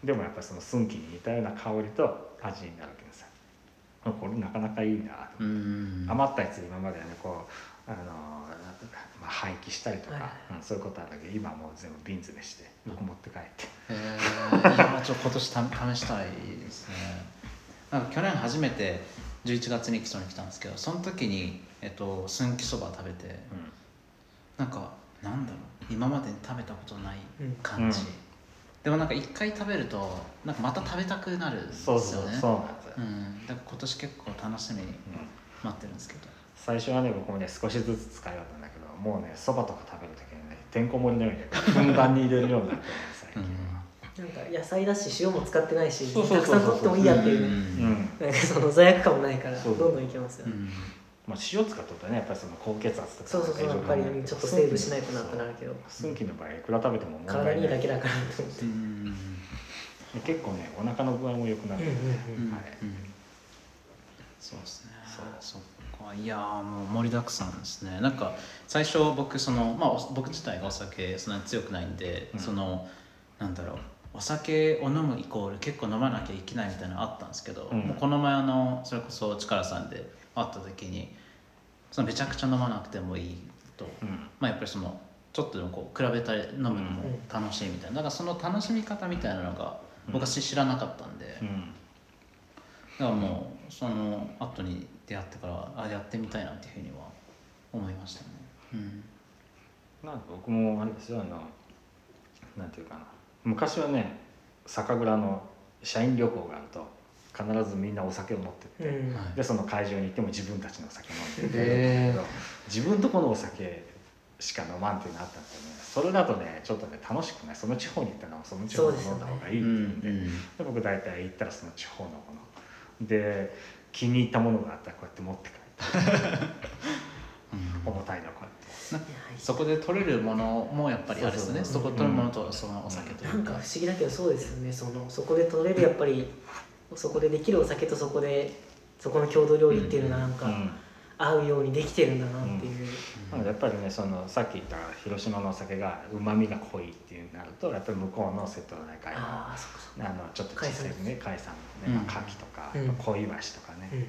うん、でもやっぱりその寸気に似たような香りと味になるわけですよ。これなかなかいいなと思って、うん、余ったやつ今まではねこうあのまあ、廃棄したりとか、はいうん、そういうことあるんだけど今もう全部瓶詰めして僕持って帰って、うん、へえちょっと今年た試したいですね。なんか去年初めてじゅういちがつに基礎に来たんですけどその時に、えっと、寸気そば食べて、うん、なんかなんだろう今まで食べたことない感じ、うん、でもなんか一回食べるとなんかまた食べたくなるんですよね。そうそうそうなんですよ、うん、だから今年結構楽しみに待ってるんですけど、うん、最初はね僕もね少しずつ使い終わったんだけどもうねそばとか食べるときにねてんこ盛りのようにふんだんに入れるようになって最近はなんか野菜だし塩も使ってないしたくさん取ってもいいやっていう、うん、なんかその罪悪感もないからどんどんいけますよね、うん、まあ塩使っとったらねやっぱりその高血圧とかそうそうそうやっぱりちょっとセーブしないとなってなるけど寸気の場合いくら食べても問題ない体にいいだけだからと思って、うん、結構ねお腹の具合も良くなるのでそうですね。そうそういやーもう盛りだくさんですね。なんか最初僕そのまあ僕自体がお酒そんなに強くないんで、うん、そのなんだろうお酒を飲むイコール結構飲まなきゃいけないみたいなのあったんですけど、うん、もうこの前のそれこそ力さんで会った時にそのめちゃくちゃ飲まなくてもいいと、うん、まあやっぱりそのちょっとでもこう比べたり飲むのも楽しいみたいな、だからその楽しみ方みたいなのが僕は知らなかったんで、うんうん、だからもうその後に出会ってからあやってみたいなっていうふうには思いましたね。うん、なんか僕もあれですよ、あのなんていうかな、昔はね酒蔵の社員旅行があると必ずみんなお酒を持ってって、うん、でその会場に行っても自分たちのお酒を飲んでて、自分とこのお酒しか飲まんっていうのあったんですよね。それだとねちょっとね楽しくない、その地方に行ったらその地方に飲んだ方がいいっていうんで、うんうん、で僕大体行ったらその地方のもので気に入ったものがあったらこうやって持って帰って重たいなこうやってそこで取れるものもやっぱりあれですね、そこ取るものとそのお酒というか、なんか不思議だけどそうですよね、そのそこで取れるやっぱりそこでできるお酒とそこでそこの郷土料理っていうのがなんか、うんうんうん、合うようにできてるんだなっていう、うん、やっぱりねそのさっき言った広島のお酒がうまみが濃いっていうなるとやっぱり向こうの瀬戸内海のあのちょっと小さいね海産のね、うん、牡蠣とか、うん、小イワシとかね、うんうん、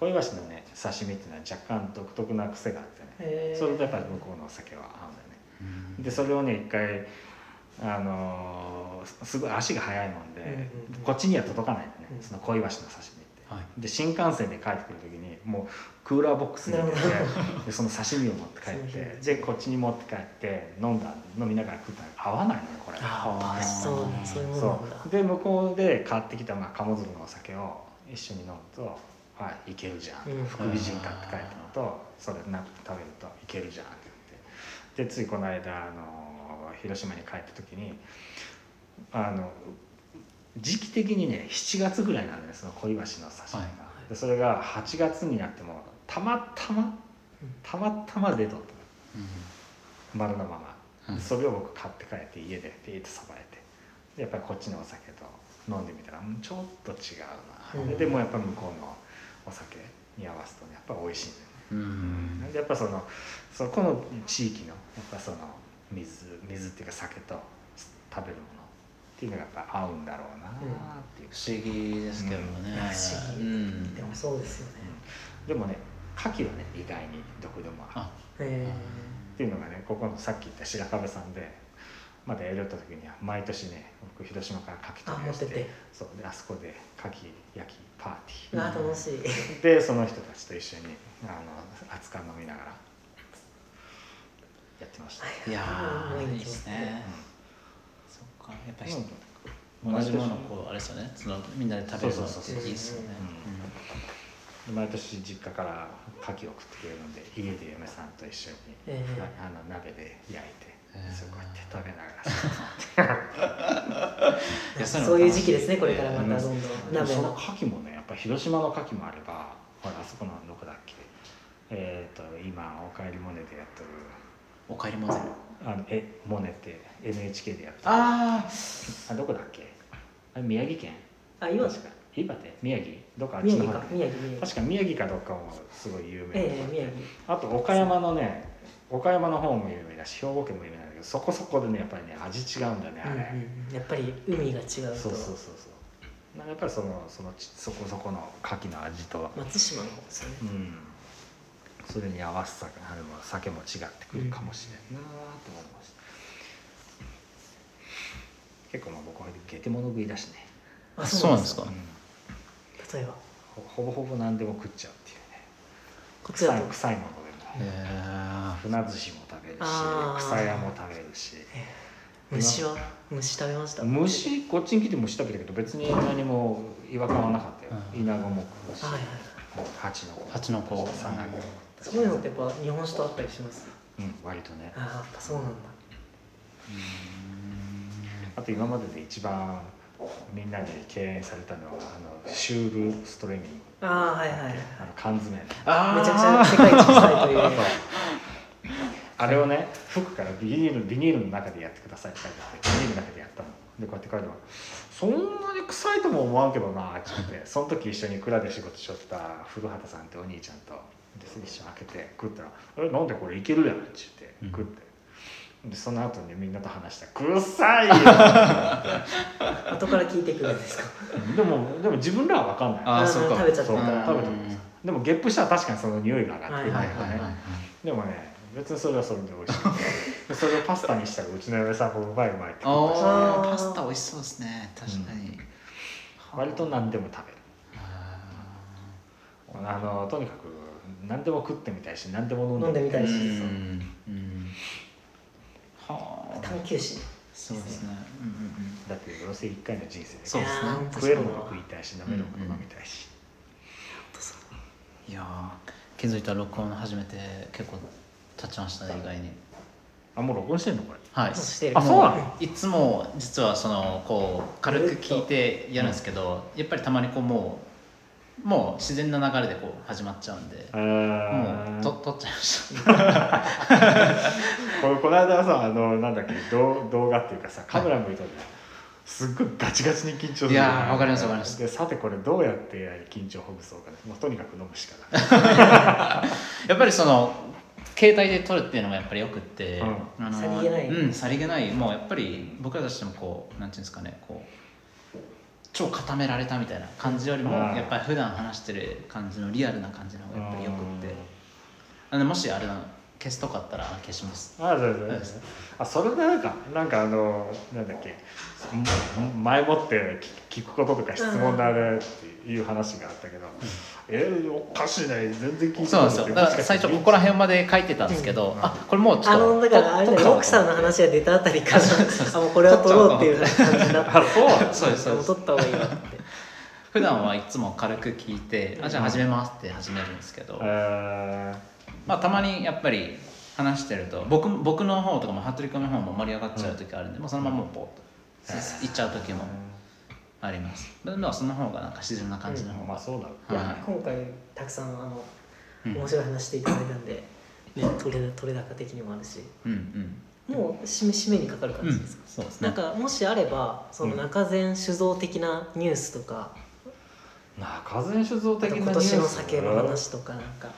小イワシのね刺身っていうのは若干独特な癖があってね、それとやっぱり向こうのお酒は合うんだよね、うん、でそれをね一回あのー、すごい足が速いもんで、うんうんうん、こっちには届かないんだね、うん、その小イワシの刺身。はい、で新幹線で帰ってくる時にもうクーラーボックスに入れてでその刺身を持って帰ってでこっちに持って帰って飲んだ飲みながら食ったら合わないのよこれ。ああそうね、そういうものだ。そうで向こうで買ってきた、まあ、鴨鶴のお酒を一緒に飲むと「はいいけるじゃん」うん、福美人買って帰ったのとそれなく食べると「いけるじゃん」って言って、でついこの間あの広島に帰った時にあの時期的にねしちがつぐらいなんですその小イワシの刺身が、はいはい、でそれがはちがつになってもたまたまたまたま出とった、うん、丸のまま、はい、それを僕買って帰って家でピーッとさばいてでやっぱりこっちのお酒と飲んでみたらちょっと違うな、うん、で, でもやっぱ向こうのお酒に合わすと、ね、やっぱ美味しいんだよね、うん、でやっぱそのそこの地域のやっぱその水水っていうか酒と食べるものっていうのがやっぱ合うんだろうなっていう、うん、不思議ですけどね、うん、不思議、うん、でもそうですよね、うん、でもね牡蠣はね意外にどこでもあるっていうのがね、ここのさっき言った白壁さんでまだやりよった時には毎年ね僕広島から牡蠣取り出して そうであそこで牡蠣焼きパーティー、あー楽しいでその人たちと一緒にあの熱燗飲みながらやってました。いやーいいですね、うん、やっぱり同じものをこうあれですよね、そのみんなで食べるのっていいですよね。毎年実家から牡蠣を送ってくれるので家で嫁さんと一緒に、えー、あの鍋で焼いて、えー、そこ行って食べながらそういう時期ですねこれからまたどんどん、えー、鍋のその牡蠣もねやっぱ広島の牡蠣もあればほらあそこのどこだっけえーと今おかえりモネでやってるおかえりモネあのえモネって エヌエイチケー でやる。ああどこだっけあれ宮城県あ岩手か岩手宮城どっかあっちの方で確か宮城かどっかもすごい有名で、えー、宮城あと岡山のね岡山の方も有名だし兵庫県も有名だけどそこそこでねやっぱりね味違うんだねあれ、うんうん、やっぱり海が違うとそうそうそうそうなんかやっぱりそのそのそこそこの牡蠣の味と松島の方ですよね、うんそれに合わせたあの酒も違ってくるかもしれないなと思いました、うん、結構まあ僕はゲテモノ食いだしね。あそうなんですか、うん、例えば ほ, ほぼほぼ何でも食っちゃうっていうねこっちだと 臭, い臭いものでも、えー、船寿司も食べるし草屋も食べるし、えー、虫は虫食べました。虫こっちに来て虫食べたけど別に何も違和感はなかったよ、うん、イナゴも食うし、はいはい、ハチノコハチノコサナゴそういうのってやっぱ日本酒とあったりします。うん、割とね。ああ、やっぱそうなんだ。うんあと今までで一番みんなに敬遠されたのはあのシュールストレミング。ああはいはい。あの缶詰。ああめちゃくちゃ世界一臭いという。あれをね、服からビニールビニールの中でやってくださいって書いてあってビニールの中でやったの。でこうやって書いてもそんなに臭いとも思わんけどなって言って、その時一緒に蔵で仕事しとった古畑さんってお兄ちゃんと。で一緒に開けて食ったら「あれなんでこれいけるやん」って言って食って、うん、でその後にみんなと話したら「くっさいよ」後から聞いてくるんですかでもでも自分らは分かんない。ああそうか食べちゃったから食べたんです。でもゲップしたら確かにその匂いが上がってくるからね、はいはいはいはい、でもね別にそれはそれで美味しいでそれをパスタにしたらうちの嫁さんもうまいうまいって言ってましたね。パスタ美味しそうですね確かに、うん、割と何でも食べる。あのとにかく何でも食ってみたいし何でも飲んでみたいし、うんうん、は探求心、そうですね、うんうん、だってどうせいっかいの人生で、そうですね、食えるのも食いたいし飲めるのも飲みたいし、うんうん、いや気づいたら録音始めて結構経ちましたね、意外に。あ、もう録音してんのこれ。はい。してる。あ、そうなの。いつも実はそのこう軽く聞いてやるんですけど、うん、やっぱりたまにこうもうもう自然な流れでこう始まっちゃうんで、もうと撮っちゃいました。こ, この間はさ、あのなんだっけ動画っていうかさ、カメラ向いてる。はい、すっごいガチガチに緊張する。いやー、わかりますわかります。で、さてこれどうやって緊張をほぐそうかね。もうとにかく飲むしかない。やっぱりその携帯で撮るっていうのがやっぱりよくって、うん、あのさりげない、うん、さりげない、もうやっぱり僕らとしてもこうなんていうんですかね、こう超固められたみたいな感じよりも、やっぱり普段話してる感じのリアルな感じの方がやっぱりよくって、あのもしあれなの。消すとかあったら消します。あ、そうそうです。あ、それでなんかなんかあのなんだっけ前もって聞くこととか質問のあれっていう話があったけど、うん、えー、おかしいね、全然聞いてない。そうなんですよ。だから最初ここら辺まで書いてたんですけど、うん、あ、これもうちょっとあのだからあれ奥さんの話が出たあたりから、あ、もうこれは取ろうっていう感じになって、そうですそうです。取った方がいいわって。普段はいつも軽く聞いて、あ、じゃあ始めますって始めるんですけど。うん、まあ、たまにやっぱり話してると 僕, 僕の方とかも服部君の方も盛り上がっちゃう時あるんで、うん、もうそのままもうポーッといっちゃう時もあります。でもその方がなんか自然な感じの方が、うん、まあそうだ、はい、今回たくさんあの面白い話していただいたんで、うん、取れ、取れ高的にもあるし、うんうん、もう締め締めにかかる感じですか、うん、そうですね。なんかもしあればその中前酒造的なニュースとか、うん、中前酒造的なニュース、今年の酒の話とかなんか。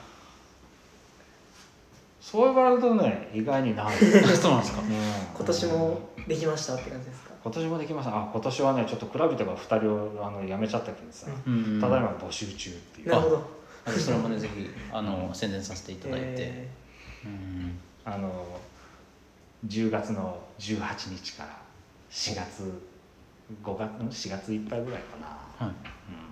そう言われるとね、意外にない。そうなんですか、うん、今年もできましたって感じですか。今年もできました。あ、今年はね、ちょっとクラビとかふたりをあの辞めちゃったけどさ、うんうん、ただいま募集中っていう。なるほど。あ、それもね、ぜひあの宣伝させていただいて、えーうん、あのじゅうがつのじゅうはちにちからしがつごがつしがついっぱいぐらいかな、はい、うん、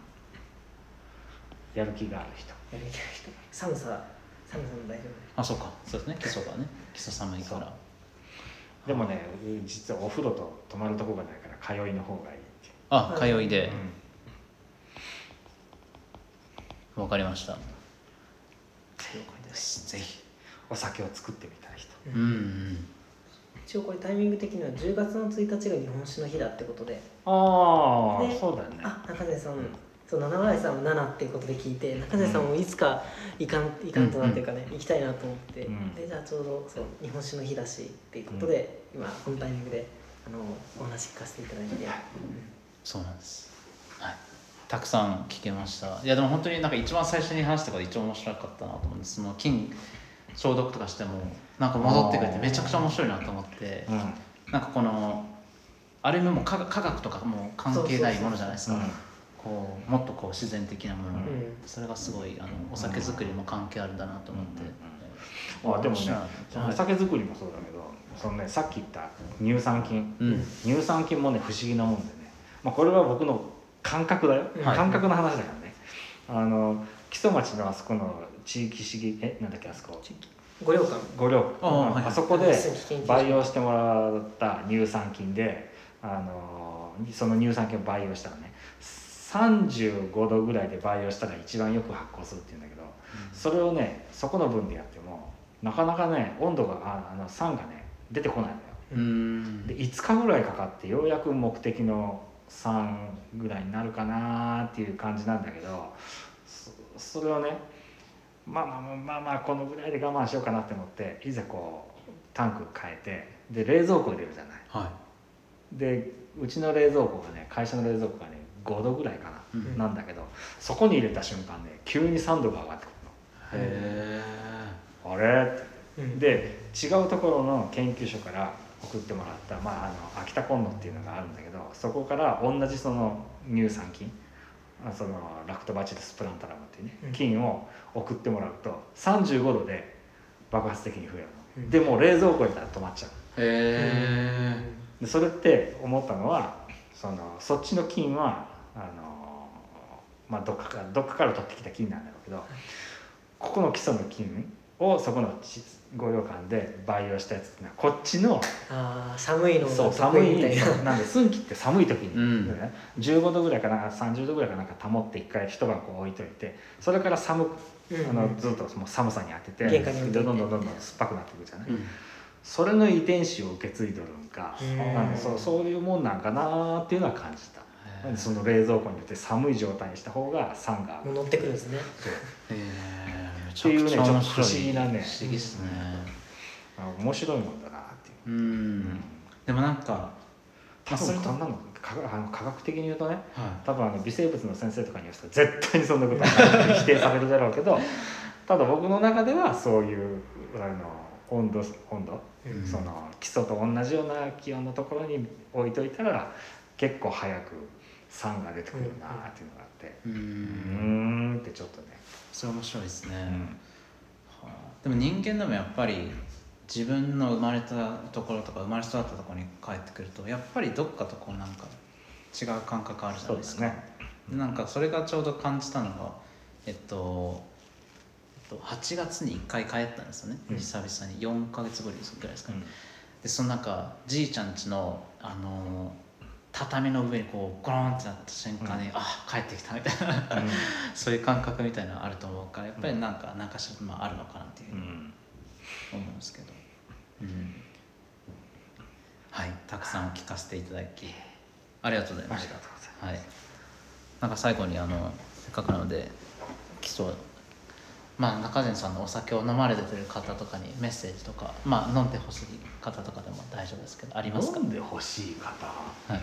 やる気がある人、やる気がある人、寒さ寒さも大丈夫です。あ、そうか、そうですね、基礎がね、基礎寒いから。でもね、実はお風呂と泊まるとこがないから通いの方がいいって。あ、通いで、うん、わかりました。了解です。ぜひお酒を作ってみたい人、うんうん、一応これタイミング的にはじゅうがつのついたちが日本酒の日だってことで、ああ、そうだね。あ、中瀬さん、うん、そう、七笑いさんもななっていうことで聞いて、中瀬さんもいつか行かん、行かんとなっていうかね、うんうん、行きたいなと思って、うん、で、じゃあちょうどそう日本酒の日だしっていうことで、うん、今このタイミングであのお話聞かせていただいて、うん、そうなんです、はい、たくさん聞けました。いや、でも本当になんか一番最初に話したことが一番面白かったなと思うんです。その菌消毒とかしてもなんか戻ってくれてめちゃくちゃ面白いなと思って、うん、なんかこのあれも科学とかも関係ないものじゃないですか。そうそうそう、うん、こうもっとこう自然的なもの、うん、それがすごいあのお酒造りも関係あるんだなと思って、うんうんうん、あ、でもね、はい、お酒造りもそうだけど、その、ね、さっき言った乳酸菌、うん、乳酸菌もね不思議なもんでね、まあ、これは僕の感覚だよ、はい、感覚の話だからね、あの木曽町のあそこの地域資源、え、なんだっけ、あそこ五稜館、五稜館、 あ,、はい、あそこで培養してもらった乳酸菌で、あのその乳酸菌を培養したらねさんじゅうごどぐらいで培養したら一番よく発酵するっていうんだけど、うん、それをねそこの分でやってもなかなかね温度があの酸がね出てこないんだよ。うーん、でいつかぐらいかかってようやく目的の酸ぐらいになるかなっていう感じなんだけど、 そ, それをねまあまあまあまあ、まあ、このぐらいで我慢しようかなって思っていざこうタンク変えて、で冷蔵庫入れるじゃない、はい、でうちの冷蔵庫がね、会社の冷蔵庫がねごどぐらいかな、うん、なんだけどそこに入れた瞬間ね急にさんどが上がってくるの。へえ、あれって、うん、で違うところの研究所から送ってもらった、まあ、あの秋田コンノっていうのがあるんだけど、そこから同じその乳酸菌、そのラクトバチルスプランタラムっていうね、うん、菌を送ってもらうとさんじゅうごどで爆発的に増えるの、うん、でもう冷蔵庫入れたら止まっちゃう。へえ、それって思ったのは そのそっちの菌はあのまあ、どっかからどっかから取ってきた菌なんだろうけど、ここの基礎の菌をそこの五稜間で培養したやつっていうのはこっちのあ寒いのが得意みたいな、そう寒いなんで寸気って寒い時に、うん、じゅうごどぐらいかなさんじゅうどぐらいかなんか保って一回一晩こう置いといて、それから寒あのずっともう寒さに当てて、うん、どんどんどんどん酸っぱくなってくるじゃない、うん、それの遺伝子を受け継いどるんか、なんでそそういうもんなんかなっていうのは感じた。その冷蔵庫によって寒い状態にした方が酸が乗ってくるんですね。そうっていうね、ちょっと不思議なね、不思議ですね、うん、面白いもんだなっていう、うん、うん、でもなんか多分そんなの科学的に言うとね、はい、多分あの微生物の先生とかに言うと絶対にそんなことは否定されるだろうけどただ僕の中ではそういうあの温度温度、うん、その基礎と同じような気温のところに置いといたら結構早く酸が出てくるなっていうのがあって、うん、うん、うーんってちょっとね、それ面白いですね、うんはあ、でも人間でもやっぱり自分の生まれたところとか生まれ育ったところに帰ってくるとやっぱりどっかとこうなんか違う感覚あるじゃないですか。そうですね、うん、でなんかそれがちょうど感じたのが、えっと、えっと、はちがつにいっかい帰ったんですよね、うん、久々によんかげつぶりぐらいですかね、うん、でそのなんかじいちゃん家のあのー畳の上にこうゴロンってなった瞬間に、うん、あ帰ってきたみたいな、うん、そういう感覚みたいなのあると思うからやっぱりなんか何かしら、まあ、あるのかなっていうふうに思うんですけど、うん、はい、たくさん聞かせていただきありがとうございました。はい、なんか最後にあのせっかくなので基礎、まあ、中善さんのお酒を飲まれてる方とかにメッセージとか、まあ、飲んでほしい方とかでも大丈夫ですけどありますか？飲んでほしい方、はい、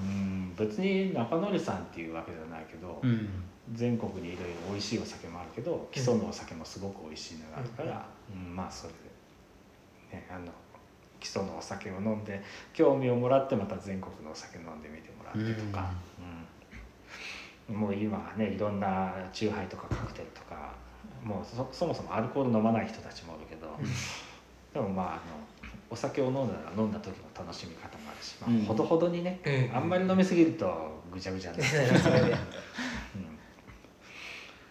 うん、別に中典さんっていうわけじゃないけど、うん、全国にいろいろおいしいお酒もあるけど基礎のお酒もすごくおいしいのがあるから、うんうん、まあそれで、ね、あの基礎のお酒を飲んで興味をもらってまた全国のお酒飲んでみてもらってとか、うんうん、もう今はねいろんなチューハイとかカクテルとかもう そ, そもそもアルコール飲まない人たちもいるけど、うん、でもまああのお酒を飲んだら飲んだ時の楽しみ方もあるし、まあうん、ほどほどにね、うん、あんまり飲みすぎるとぐちゃぐちゃになっちゃうので、うん、はい、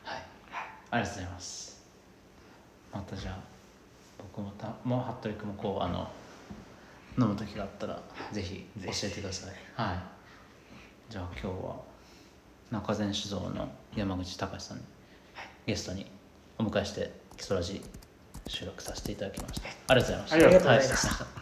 ありがとうございます。またじゃあ僕もたもう服部君もこうあの飲む時があったらぜひ教えてください。はい。じゃあ今日は中善酒造の山口孝さんに、はい、ゲストにお迎えして基礎ラジ収録させていただきました。ありがとうございました。ありがとうございました。